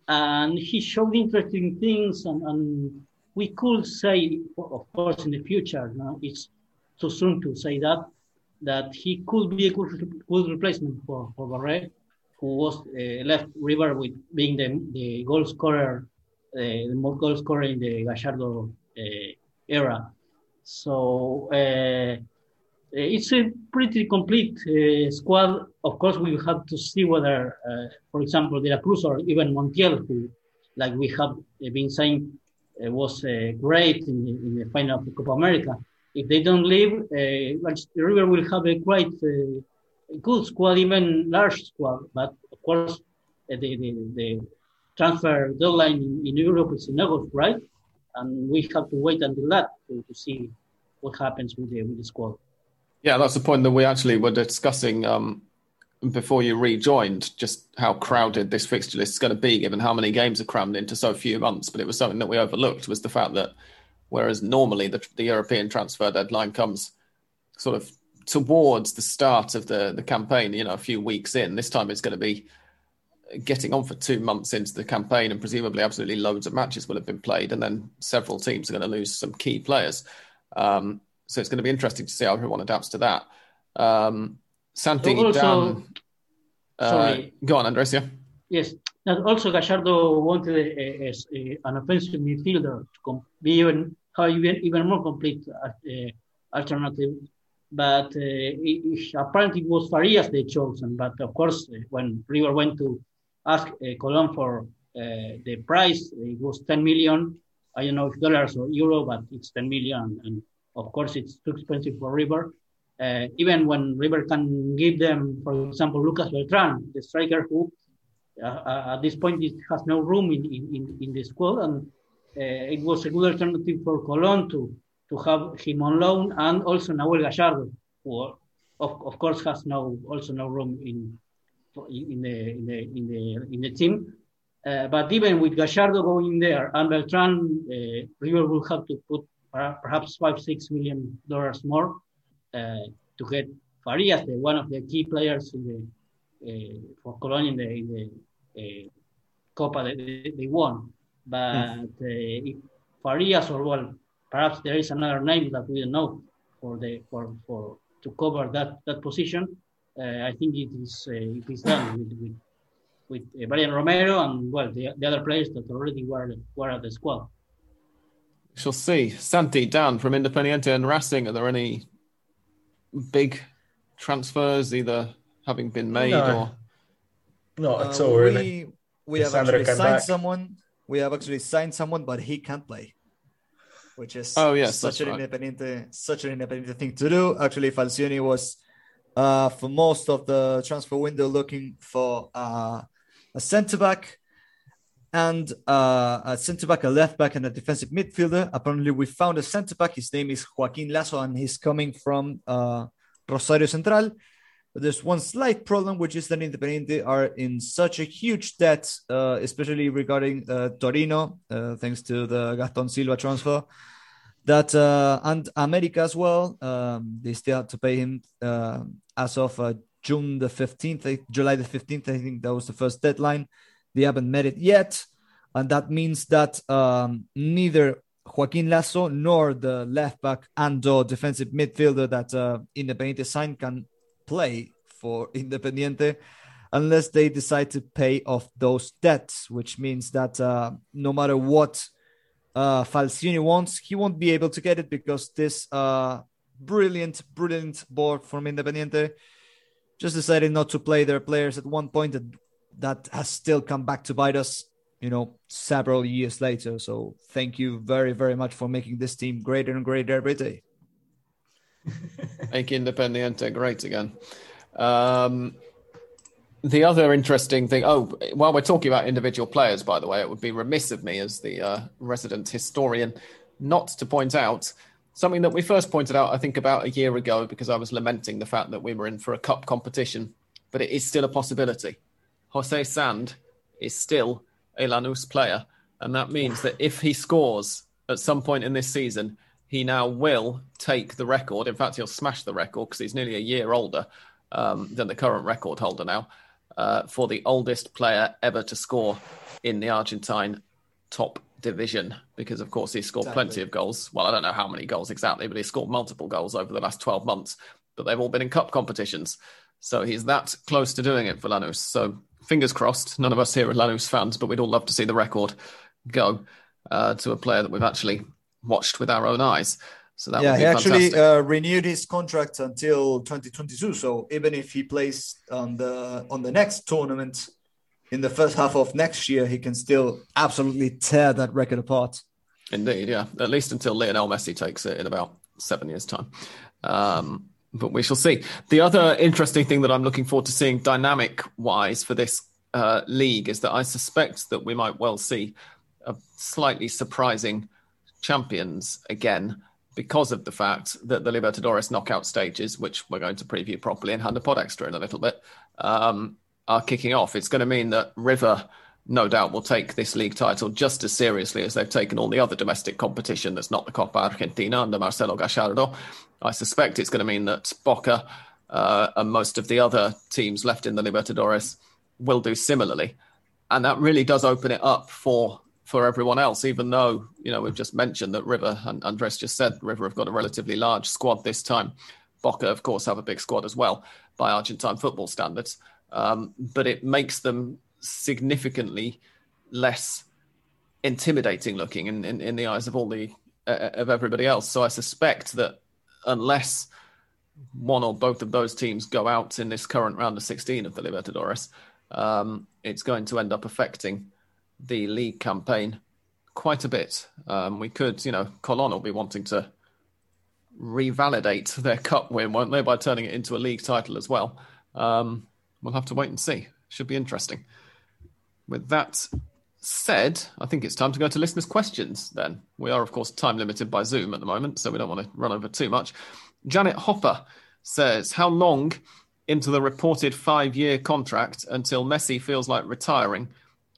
And he showed interesting things, and we could say, of course, in the future, no, it's too soon to say that he could be a good replacement for Borré, who was left River with being the goal scorer, the most goal scorer in the Gallardo era. So it's a pretty complete squad. Of course, we will have to see whether, for example, De La Cruz or even Montiel, who, like we have been saying, was great in the final of the Copa America. If they don't leave, the River will have a quite good squad, even large squad. But of course, the transfer deadline in Europe is in August, right? And we have to wait until that to see what happens with the squad. Yeah, that's the point that we actually were discussing before you rejoined, just how crowded this fixture list is going to be, given how many games are crammed into so few months. But it was something that we overlooked, was the fact that whereas normally the European transfer deadline comes sort of towards the start of the campaign, you know, a few weeks in. This time it's going to be getting on for 2 months into the campaign, and presumably absolutely loads of matches will have been played, and then several teams are going to lose some key players. So it's going to be interesting to see how everyone adapts to that. Santi, Dan... go on, Andres, yeah? Yes. And also, Gallardo wanted an offensive midfielder to be even more complete alternative. But apparently, it was Farias they chosen. But of course, when River went to ask Colón for the price, it was $10 million. I don't know if dollars or euro, but it's $10 million, and of course, it's too expensive for River. Even when River can give them, for example, Lucas Beltran, the striker who. At this point, it has no room in the squad, and it was a good alternative for Colón to have him on loan, and also Nahuel Gallardo, who of course has no room in the team. But even with Gallardo going there and Beltran, River will have to put perhaps $5-6 million more to get Farias, one of the key players in the. For Colón in the Copa they won, but if Farias or perhaps there is another name that we don't know for to cover that position. I think it is done with Brian Romero and the other players that already were at the squad. We shall see. Santi, Dan from Independiente and Racing. Are there any big transfers either? Having been made, at all. Really, we have actually signed someone. We have actually signed someone, but he can't play, which is such an Independiente thing to do. Actually, Falcioni was for most of the transfer window looking for a centre back and a left back, and a defensive midfielder. Apparently, we found a centre back. His name is Joaquín Lasso, and he's coming from Rosario Central. But there's one slight problem, which is that Independiente are in such a huge debt, especially regarding Torino, thanks to the Gaston Silva transfer, that and America as well. They still have to pay him as of July the 15th. I think that was the first deadline. They haven't met it yet. And that means that neither Joaquín Lasso nor the left back and or defensive midfielder that Independiente signed can play for Independiente unless they decide to pay off those debts, which means that no matter what Falcioni wants, he won't be able to get it, because this brilliant ball from Independiente. Just decided not to play their players at one point, and that has still come back to bite us, you know, several years later. So thank you very, very much for making this team greater and greater every day. Make Independiente great again. The other interesting thing, while we're talking about individual players, by the way, it would be remiss of me as the resident historian not to point out something that we first pointed out, I think, about a year ago, because I was lamenting the fact that we were in for a cup competition, but it is still a possibility. Jose Sand is still a Lanús player, and that means that if he scores at some point in this season, he now will take the record. In fact, he'll smash the record, because he's nearly a year older than the current record holder now, for the oldest player ever to score in the Argentine top division, because, of course, he scored plenty of goals. Well, I don't know how many goals exactly, but he scored multiple goals over the last 12 months, but they've all been in cup competitions. So he's that close to doing it for Lanús. So fingers crossed. None of us here are Lanús fans, but we'd all love to see the record go to a player that we've actually watched with our own eyes. So that would be fantastic. He actually renewed his contract until 2022. So even if he plays on the next tournament in the first half of next year, he can still absolutely tear that record apart. Indeed, yeah. At least until Lionel Messi takes it in about 7 years' time. But we shall see. The other interesting thing that I'm looking forward to seeing dynamic-wise for this league is that I suspect that we might well see a slightly surprising champions again, because of the fact that the Libertadores knockout stages, which we're going to preview properly and hand a pod extra in a little bit, are kicking off. It's going to mean that River, no doubt, will take this league title just as seriously as they've taken all the other domestic competition that's not the Copa Argentina under Marcelo Gallardo. I suspect it's going to mean that Boca and most of the other teams left in the Libertadores will do similarly. And that really does open it up for everyone else, even though, you know, we've just mentioned that River, and Andres just said, River have got a relatively large squad this time. Boca, of course, have a big squad as well by Argentine football standards. But it makes them significantly less intimidating looking in the eyes of of everybody else. So I suspect that unless one or both of those teams go out in this current round of 16 of the Libertadores, it's going to end up affecting the league campaign quite a bit. We could, Colón will be wanting to revalidate their cup win, won't they, by turning it into a league title as well. We'll have to wait and see. Should be interesting. With that said, I think it's time to go to listeners' questions then. We are, of course, time limited by Zoom at the moment, so we don't want to run over too much. Janet Hopper says, how long into the reported 5-year contract until Messi feels like retiring?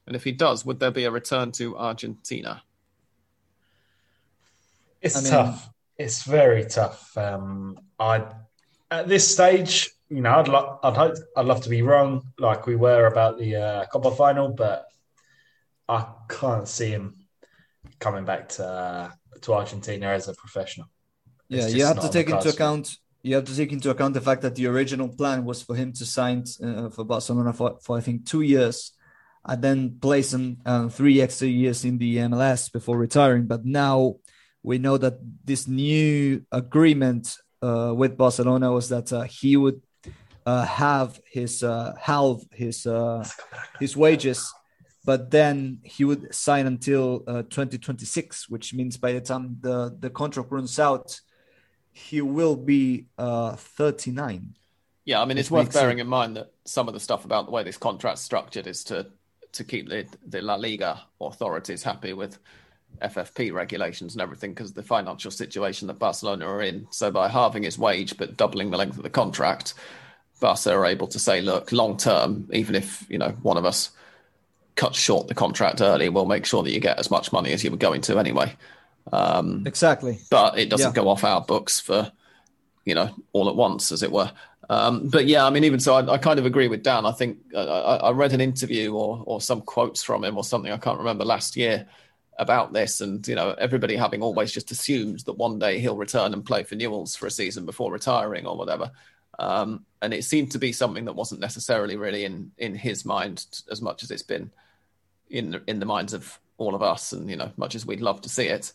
And if he does, would there be a return to Argentina? It's tough. It's very tough. At this stage, I'd love to be wrong, like we were about the Copa final, but I can't see him coming back to Argentina as a professional. You have to take into account the fact that the original plan was for him to sign for Barcelona for I think 2 years, and then play some 3 extra years in the MLS before retiring. But now we know that this new agreement with Barcelona was that he would have his wages, but then he would sign until 2026, which means by the time the contract runs out, he will be 39. Yeah, I mean, it's worth bearing in mind that some of the stuff about the way this contract's structured is to keep the La Liga authorities happy with FFP regulations and everything, because the financial situation that Barcelona are in. So by halving his wage but doubling the length of the contract, Barca are able to say, look, long term, even if one of us cuts short the contract early, we'll make sure that you get as much money as you were going to anyway. Exactly. But it doesn't go off our books for all at once, as it were. But yeah, I mean, even so, I kind of agree with Dan. I think I read an interview or some quotes from him or something, I can't remember, last year about this, and everybody having always just assumed that one day he'll return and play for Newell's for a season before retiring or whatever. And it seemed to be something that wasn't necessarily really in his mind as much as it's been in the minds of all of us. And much as we'd love to see it,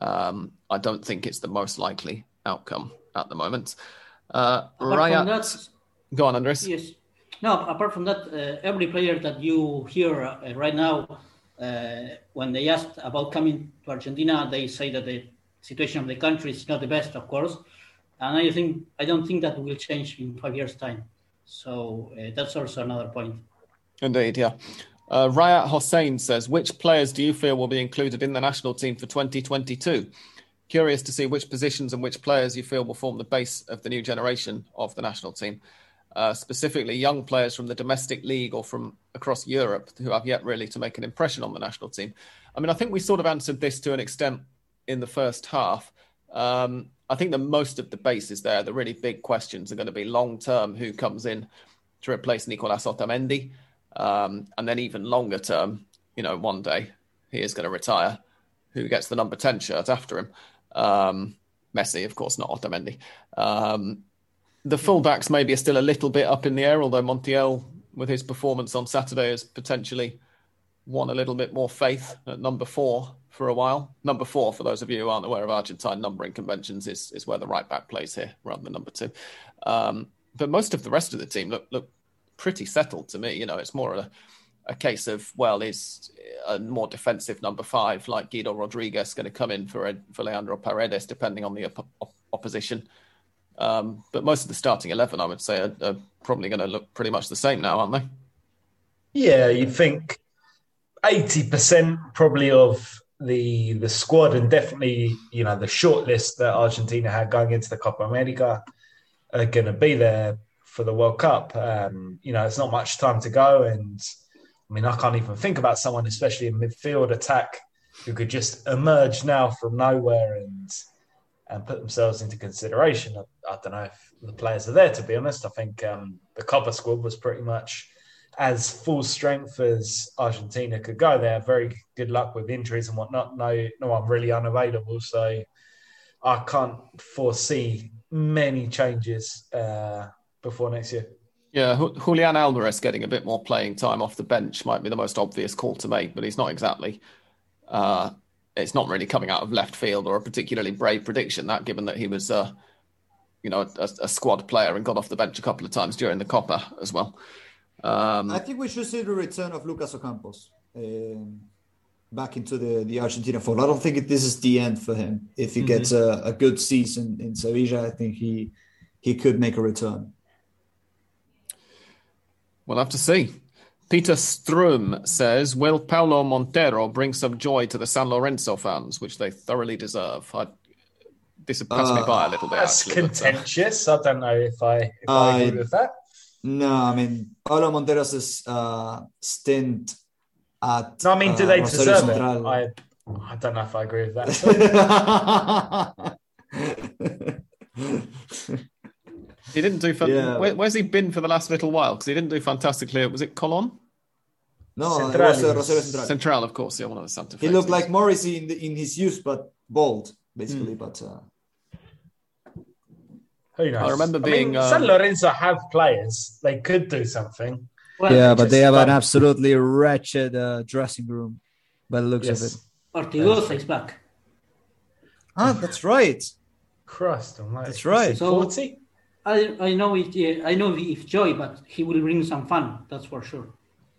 I don't think it's the most likely outcome at the moment. Go on, Andres. Yes. No, apart from that, every player that you hear right now, when they asked about coming to Argentina, they say that the situation of the country is not the best, of course. And I don't think that will change in 5 years' time. So that's also another point. Indeed, yeah. Rayat Hossein says, which players do you feel will be included in the national team for 2022? Curious to see which positions and which players you feel will form the base of the new generation of the national team. Specifically young players from the domestic league or from across Europe who have yet really to make an impression on the national team. I mean, I think we sort of answered this to an extent in the first half. I think that most of the base is there. The really big questions are going to be long-term, who comes in to replace Nicolás Otamendi, and then even longer term, you know, one day he is going to retire. Who gets the number 10 shirt after him? Messi, of course, not Otamendi. The fullbacks maybe are still a little bit up in the air, although Montiel, with his performance on Saturday, has potentially won a little bit more faith at number 4 for a while. Number 4, for those of you who aren't aware of Argentine numbering conventions, is where the right-back plays here, rather than number 2. But most of the rest of the team look pretty settled to me. You know, it's more a case of, well, is a more defensive number 5, like Guido Rodriguez, going to come in for Leandro Paredes, depending on the opposition. But most of the starting 11, I would say, are probably going to look pretty much the same now, aren't they? Yeah, you'd think 80% probably of the squad, and definitely, you know, the short list that Argentina had going into the Copa America are going to be there for the World Cup. You know, it's not much time to go. And I mean, I can't even think about someone, especially in midfield attack, who could just emerge now from nowhere and put themselves into consideration. I don't know if the players are there, to be honest. I think the Copa squad was pretty much as full strength as Argentina could go there. Very good luck with injuries and whatnot. No one really unavailable. So I can't foresee many changes before next year. Yeah, Julian Alvarez getting a bit more playing time off the bench might be the most obvious call to make, but he's not exactly... it's not really coming out of left field or a particularly brave prediction, that, given that he was, a squad player and got off the bench a couple of times during the Copa as well. I think we should see the return of Lucas Ocampos back into the Argentina fold. I don't think this is the end for him. If he gets a good season in Sevilla, I think he could make a return. We'll have to see. Peter Strum says, will Paulo Montero bring some joy to the San Lorenzo fans, which they thoroughly deserve? This passed me by a little bit. That's actually contentious. But, I don't know if I agree with that. No, I mean, Paulo Montero's stint at... No, I mean, do they deserve it? I don't know if I agree with that. He didn't do... Where's he been for the last little while? Because he didn't do fantastically. Was it Colón? No, Rosario Central. Central, of course. Yeah, one of the Santa Fe. He looked like Morrissey in his youth, but bald, basically. But who knows? I remember being... San Lorenzo have players. They could do something. Well, yeah, but they have an absolutely wretched dressing room by the looks of it. Ortigosa is back. Ah, that's right. Christ almighty. That's right. So, 40? I know if joy, but he will bring some fun. That's for sure.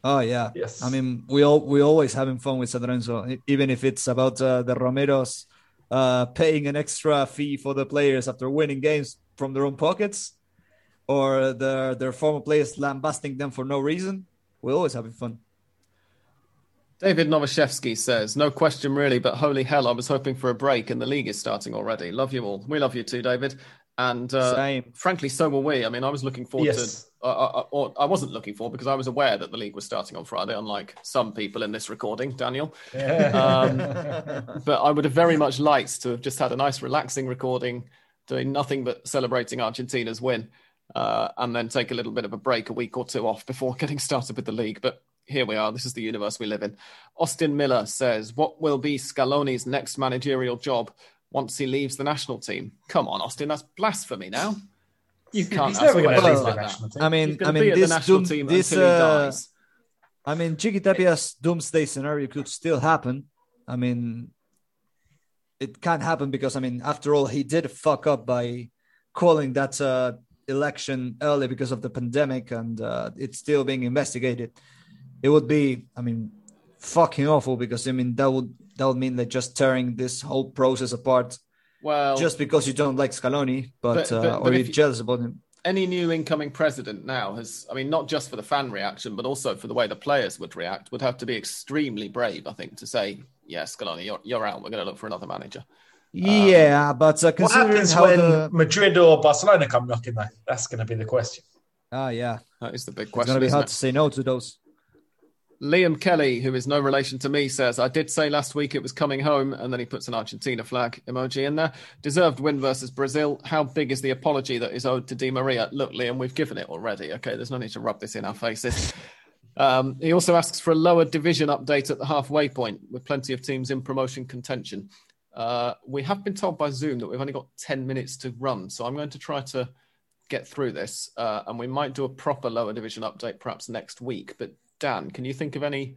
Oh yeah, yes. I mean, we always having fun with San Lorenzo, even if it's about the Romeros paying an extra fee for the players after winning games from their own pockets, or their former players lambasting them for no reason. We're always having fun. David Novoshevsky says, no question really, but holy hell, I was hoping for a break and the league is starting already. Love you all. We love you too, David. And frankly, so were we. I mean, I was looking forward to... or I wasn't looking forward, because I was aware that the league was starting on Friday, unlike some people in this recording, Daniel. Yeah. But I would have very much liked to have just had a nice, relaxing recording, doing nothing but celebrating Argentina's win, and then take a little bit of a break, a week or two off, before getting started with the league. But here we are. This is the universe we live in. Austin Miller says, what will be Scaloni's next managerial job once he leaves the national team? Come on, Austin, that's blasphemy now. You can't ask him like that. I mean, this national team until he dies. I mean, Chiqui Tapia's doomsday scenario could still happen. I mean, it can't happen because, I mean, after all, he did fuck up by calling that election early because of the pandemic and it's still being investigated, it would be, I mean, fucking awful, because I mean that would mean they're just tearing this whole process apart. Well, just because you don't like Scaloni, but you're jealous about him. Any new incoming president now has, I mean, not just for the fan reaction, but also for the way the players would react, would have to be extremely brave, I think, to say, yeah, Scaloni, you're out. We're going to look for another manager. Yeah, but considering what happens when Madrid or Barcelona come knocking, though? That's going to be the question. Ah, yeah. That is the big question. It's going to be hard to say no to those. Liam Kelly, who is no relation to me, says, I did say last week it was coming home, and then he puts an Argentina flag emoji in there. Deserved win versus Brazil. How big is the apology that is owed to Di Maria? Look, Liam, we've given it already. Okay, there's no need to rub this in our faces. He also asks for a lower division update at the halfway point, with plenty of teams in promotion contention. We have been told by Zoom that we've only got 10 minutes to run, so I'm going to try to get through this, and we might do a proper lower division update perhaps next week, but Dan, can you think of any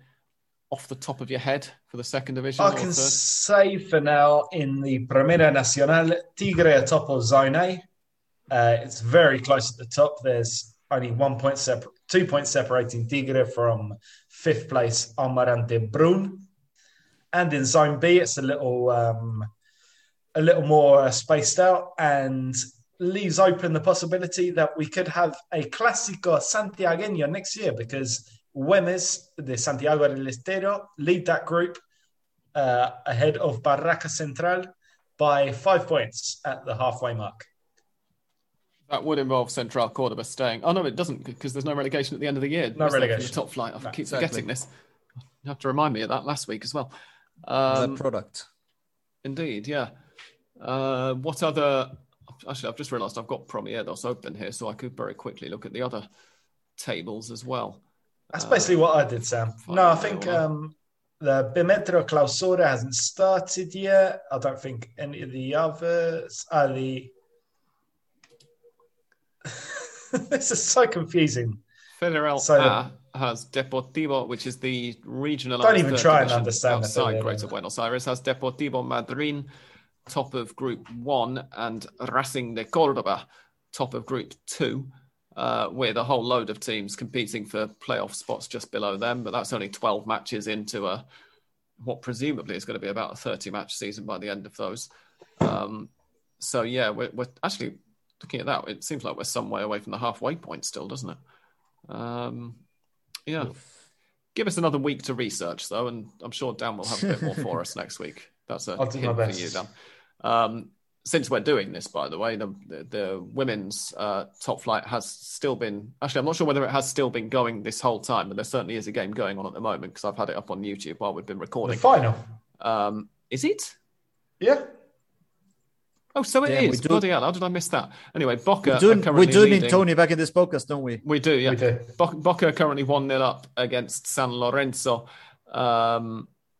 off the top of your head for the second division? I can say for now in the Primera Nacional, Tigre are top of Zone A. It's very close at the top. There's only 2 points separating Tigre from fifth place Almirante Brun. And in Zone B, it's a little more spaced out and leaves open the possibility that we could have a Clásico Santiagueño next year, because Güemes de Santiago del Estero lead that group ahead of Barraca Central by 5 points at the halfway mark. That would involve Central Córdoba staying. Oh, no, it doesn't, because there's no relegation at the end of the year. No relegation. The top flight. I keep forgetting this. You have to remind me of that last week as well. The product. Indeed, yeah. What other... Actually, I've just realised I've got Promiedos open here, so I could very quickly look at the other tables as well. That's basically what I did, Sam. No, I think the Bimetro Clausura hasn't started yet. I don't think any of the others are the... This is so confusing. Federal A has Deportivo, which is the regional... Don't even try and understand outside Greater Buenos Aires, has Deportivo Madryn, top of Group 1, and Racing de Córdoba, top of Group 2. With a whole load of teams competing for playoff spots just below them, but that's only 12 matches into what presumably is going to be about a 30-match season by the end of those. So, yeah, we're actually looking at that. It seems like we're some way away from the halfway point still, doesn't it? Yeah. Give us another week to research, though, and I'm sure Dan will have a bit more for us next week. That's a hint for you, Dan. Since we're doing this, by the way, the women's top flight has still been... Actually, I'm not sure whether it has still been going this whole time, but there certainly is a game going on at the moment, because I've had it up on YouTube while we've been recording. The final. Is it? Yeah. Oh, so it is. Bloody hell, how did I miss that? Anyway, Boca We do need Tony back in this podcast, don't we? We do, yeah. We do. Boca currently 1-0 up against San Lorenzo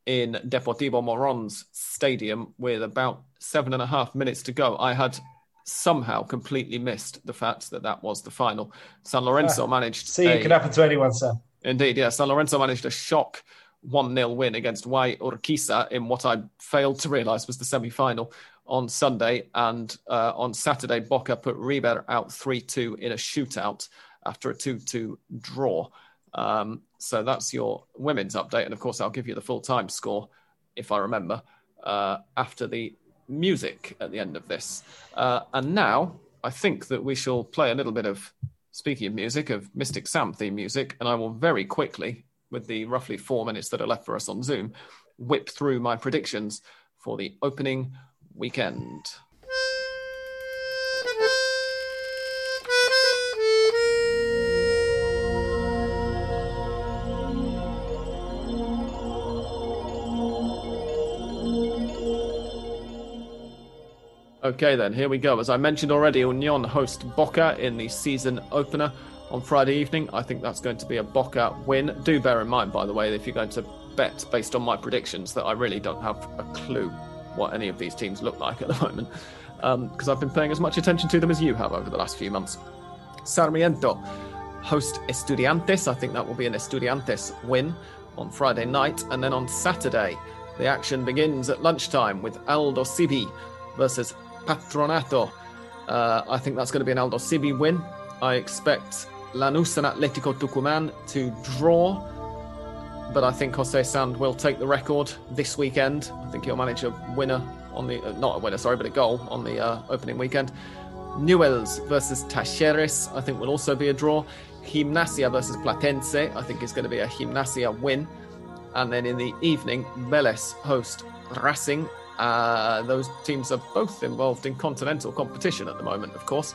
in Deportivo Moron's stadium with about 7.5 minutes to go. I had somehow completely missed the fact that was the final. San Lorenzo managed... See, it could happen to anyone, sir. Indeed, yeah. San Lorenzo managed a shock 1-0 win against Y Urquiza in what I failed to realise was the semi-final on Sunday. And on Saturday, Boca put River out 3-2 in a shootout after a 2-2 draw. So that's your women's update. And, of course, I'll give you the full-time score, if I remember, after the music at the end of this. And now I think that we shall play a little bit of, speaking of music, of Mystic Sam theme music, and I will very quickly, with the roughly 4 minutes that are left for us on Zoom, whip through my predictions for the opening weekend. Okay then, here we go. As I mentioned already, Unión host Boca in the season opener on Friday evening. I think that's going to be a Boca win. Do bear in mind, by the way, if you're going to bet based on my predictions, that I really don't have a clue what any of these teams look like at the moment, because I've been paying as much attention to them as you have over the last few months. Sarmiento host Estudiantes. I think that will be an Estudiantes win on Friday night. And then on Saturday, the action begins at lunchtime with Aldosivi versus Patronato I think that's going to be an Aldosivi win. I expect Lanús and Atlético Tucumán to draw, but I think Jose Sand will take the record this weekend. I think he'll manage a winner on the... but a goal on the opening weekend. Newell's versus Tacheres, I think, will also be a draw. Gimnasia versus Platense, I think, is going to be a Gimnasia win. And then in the evening, Vélez host Racing. Those teams are both involved in continental competition at the moment, of course.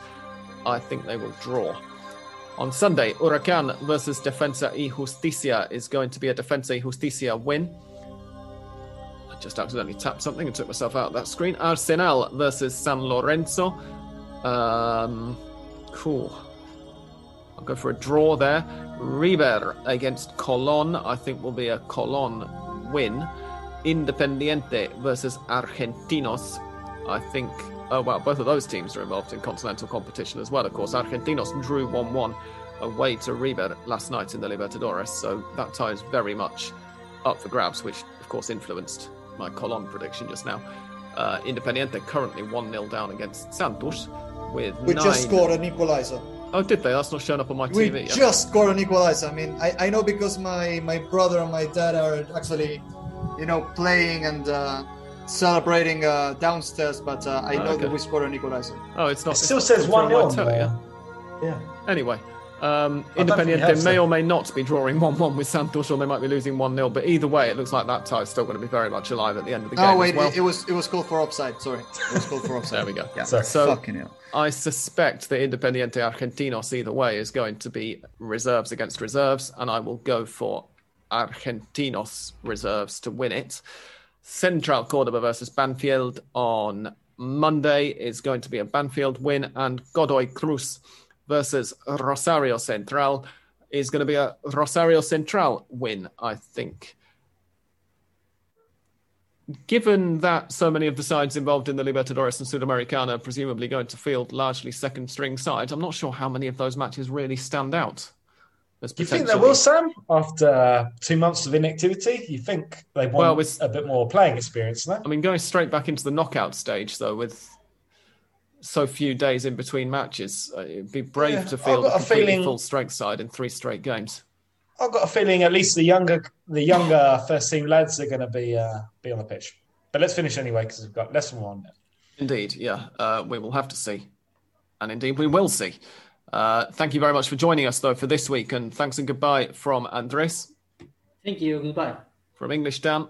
I think they will draw. On Sunday, Huracán versus Defensa y Justicia is going to be a Defensa y Justicia win. I just accidentally tapped something and took myself out of that screen. Arsenal versus San Lorenzo. Cool. I'll go for a draw there. River against Colón, I think, will be a Colón win. Independiente versus Argentinos, I think... Oh, well, both of those teams are involved in continental competition as well, of course. Argentinos drew 1-1 away to River last night in the Libertadores, so that tie is very much up for grabs, which, of course, influenced my Colón prediction just now. Independiente currently 1-0 down against Santos with We just scored an equaliser. Oh, did they? That's not shown up on my TV. We just scored an equaliser. I mean, I know because my brother and my dad are actually, you know, playing and... celebrating downstairs, but I know that we scored a Nicolás. Oh, it's not. It still says 1-0. Yeah. Anyway, Independiente may or may not be drawing 1-1 with Santos, or they might be losing 1-0. But either way, it looks like that tie is still going to be very much alive at the end of the game. Oh wait, as well. it was called for offside. Sorry, it was called for offside. There we go. Yeah. So fucking hell. I suspect that Independiente Argentinos either way is going to be reserves against reserves, and I will go for Argentinos reserves to win it. Central Cordoba versus Banfield on Monday is going to be a Banfield win, and Godoy Cruz versus Rosario Central is going to be a Rosario Central win, I think. Given that so many of the sides involved in the Libertadores and Sudamericana are presumably going to field largely second-string sides, I'm not sure how many of those matches really stand out. You think they will, Sam? After 2 months of inactivity, you think they want a bit more playing experience? No? I mean, going straight back into the knockout stage, though, with so few days in between matches, it'd be brave to field a full-strength side in 3 straight games. I've got a feeling at least the younger first-team lads are going to be on the pitch. But let's finish anyway, because we've got less than one. Indeed, yeah. We will have to see. And indeed, we will see. Thank you very much for joining us, though, for this week. And thanks and goodbye from Andres. Thank you. Goodbye. From English Dan.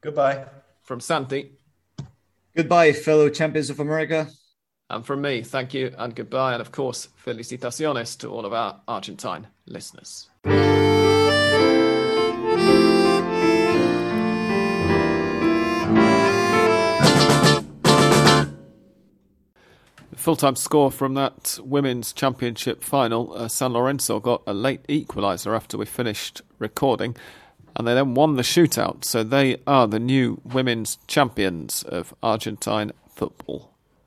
Goodbye. From Santi. Goodbye, fellow champions of America. And from me, thank you and goodbye. And, of course, felicitaciones to all of our Argentine listeners. Full-time score from that Women's Championship final. San Lorenzo got a late equaliser after we finished recording, and they then won the shootout, so they are the new women's champions of Argentine football.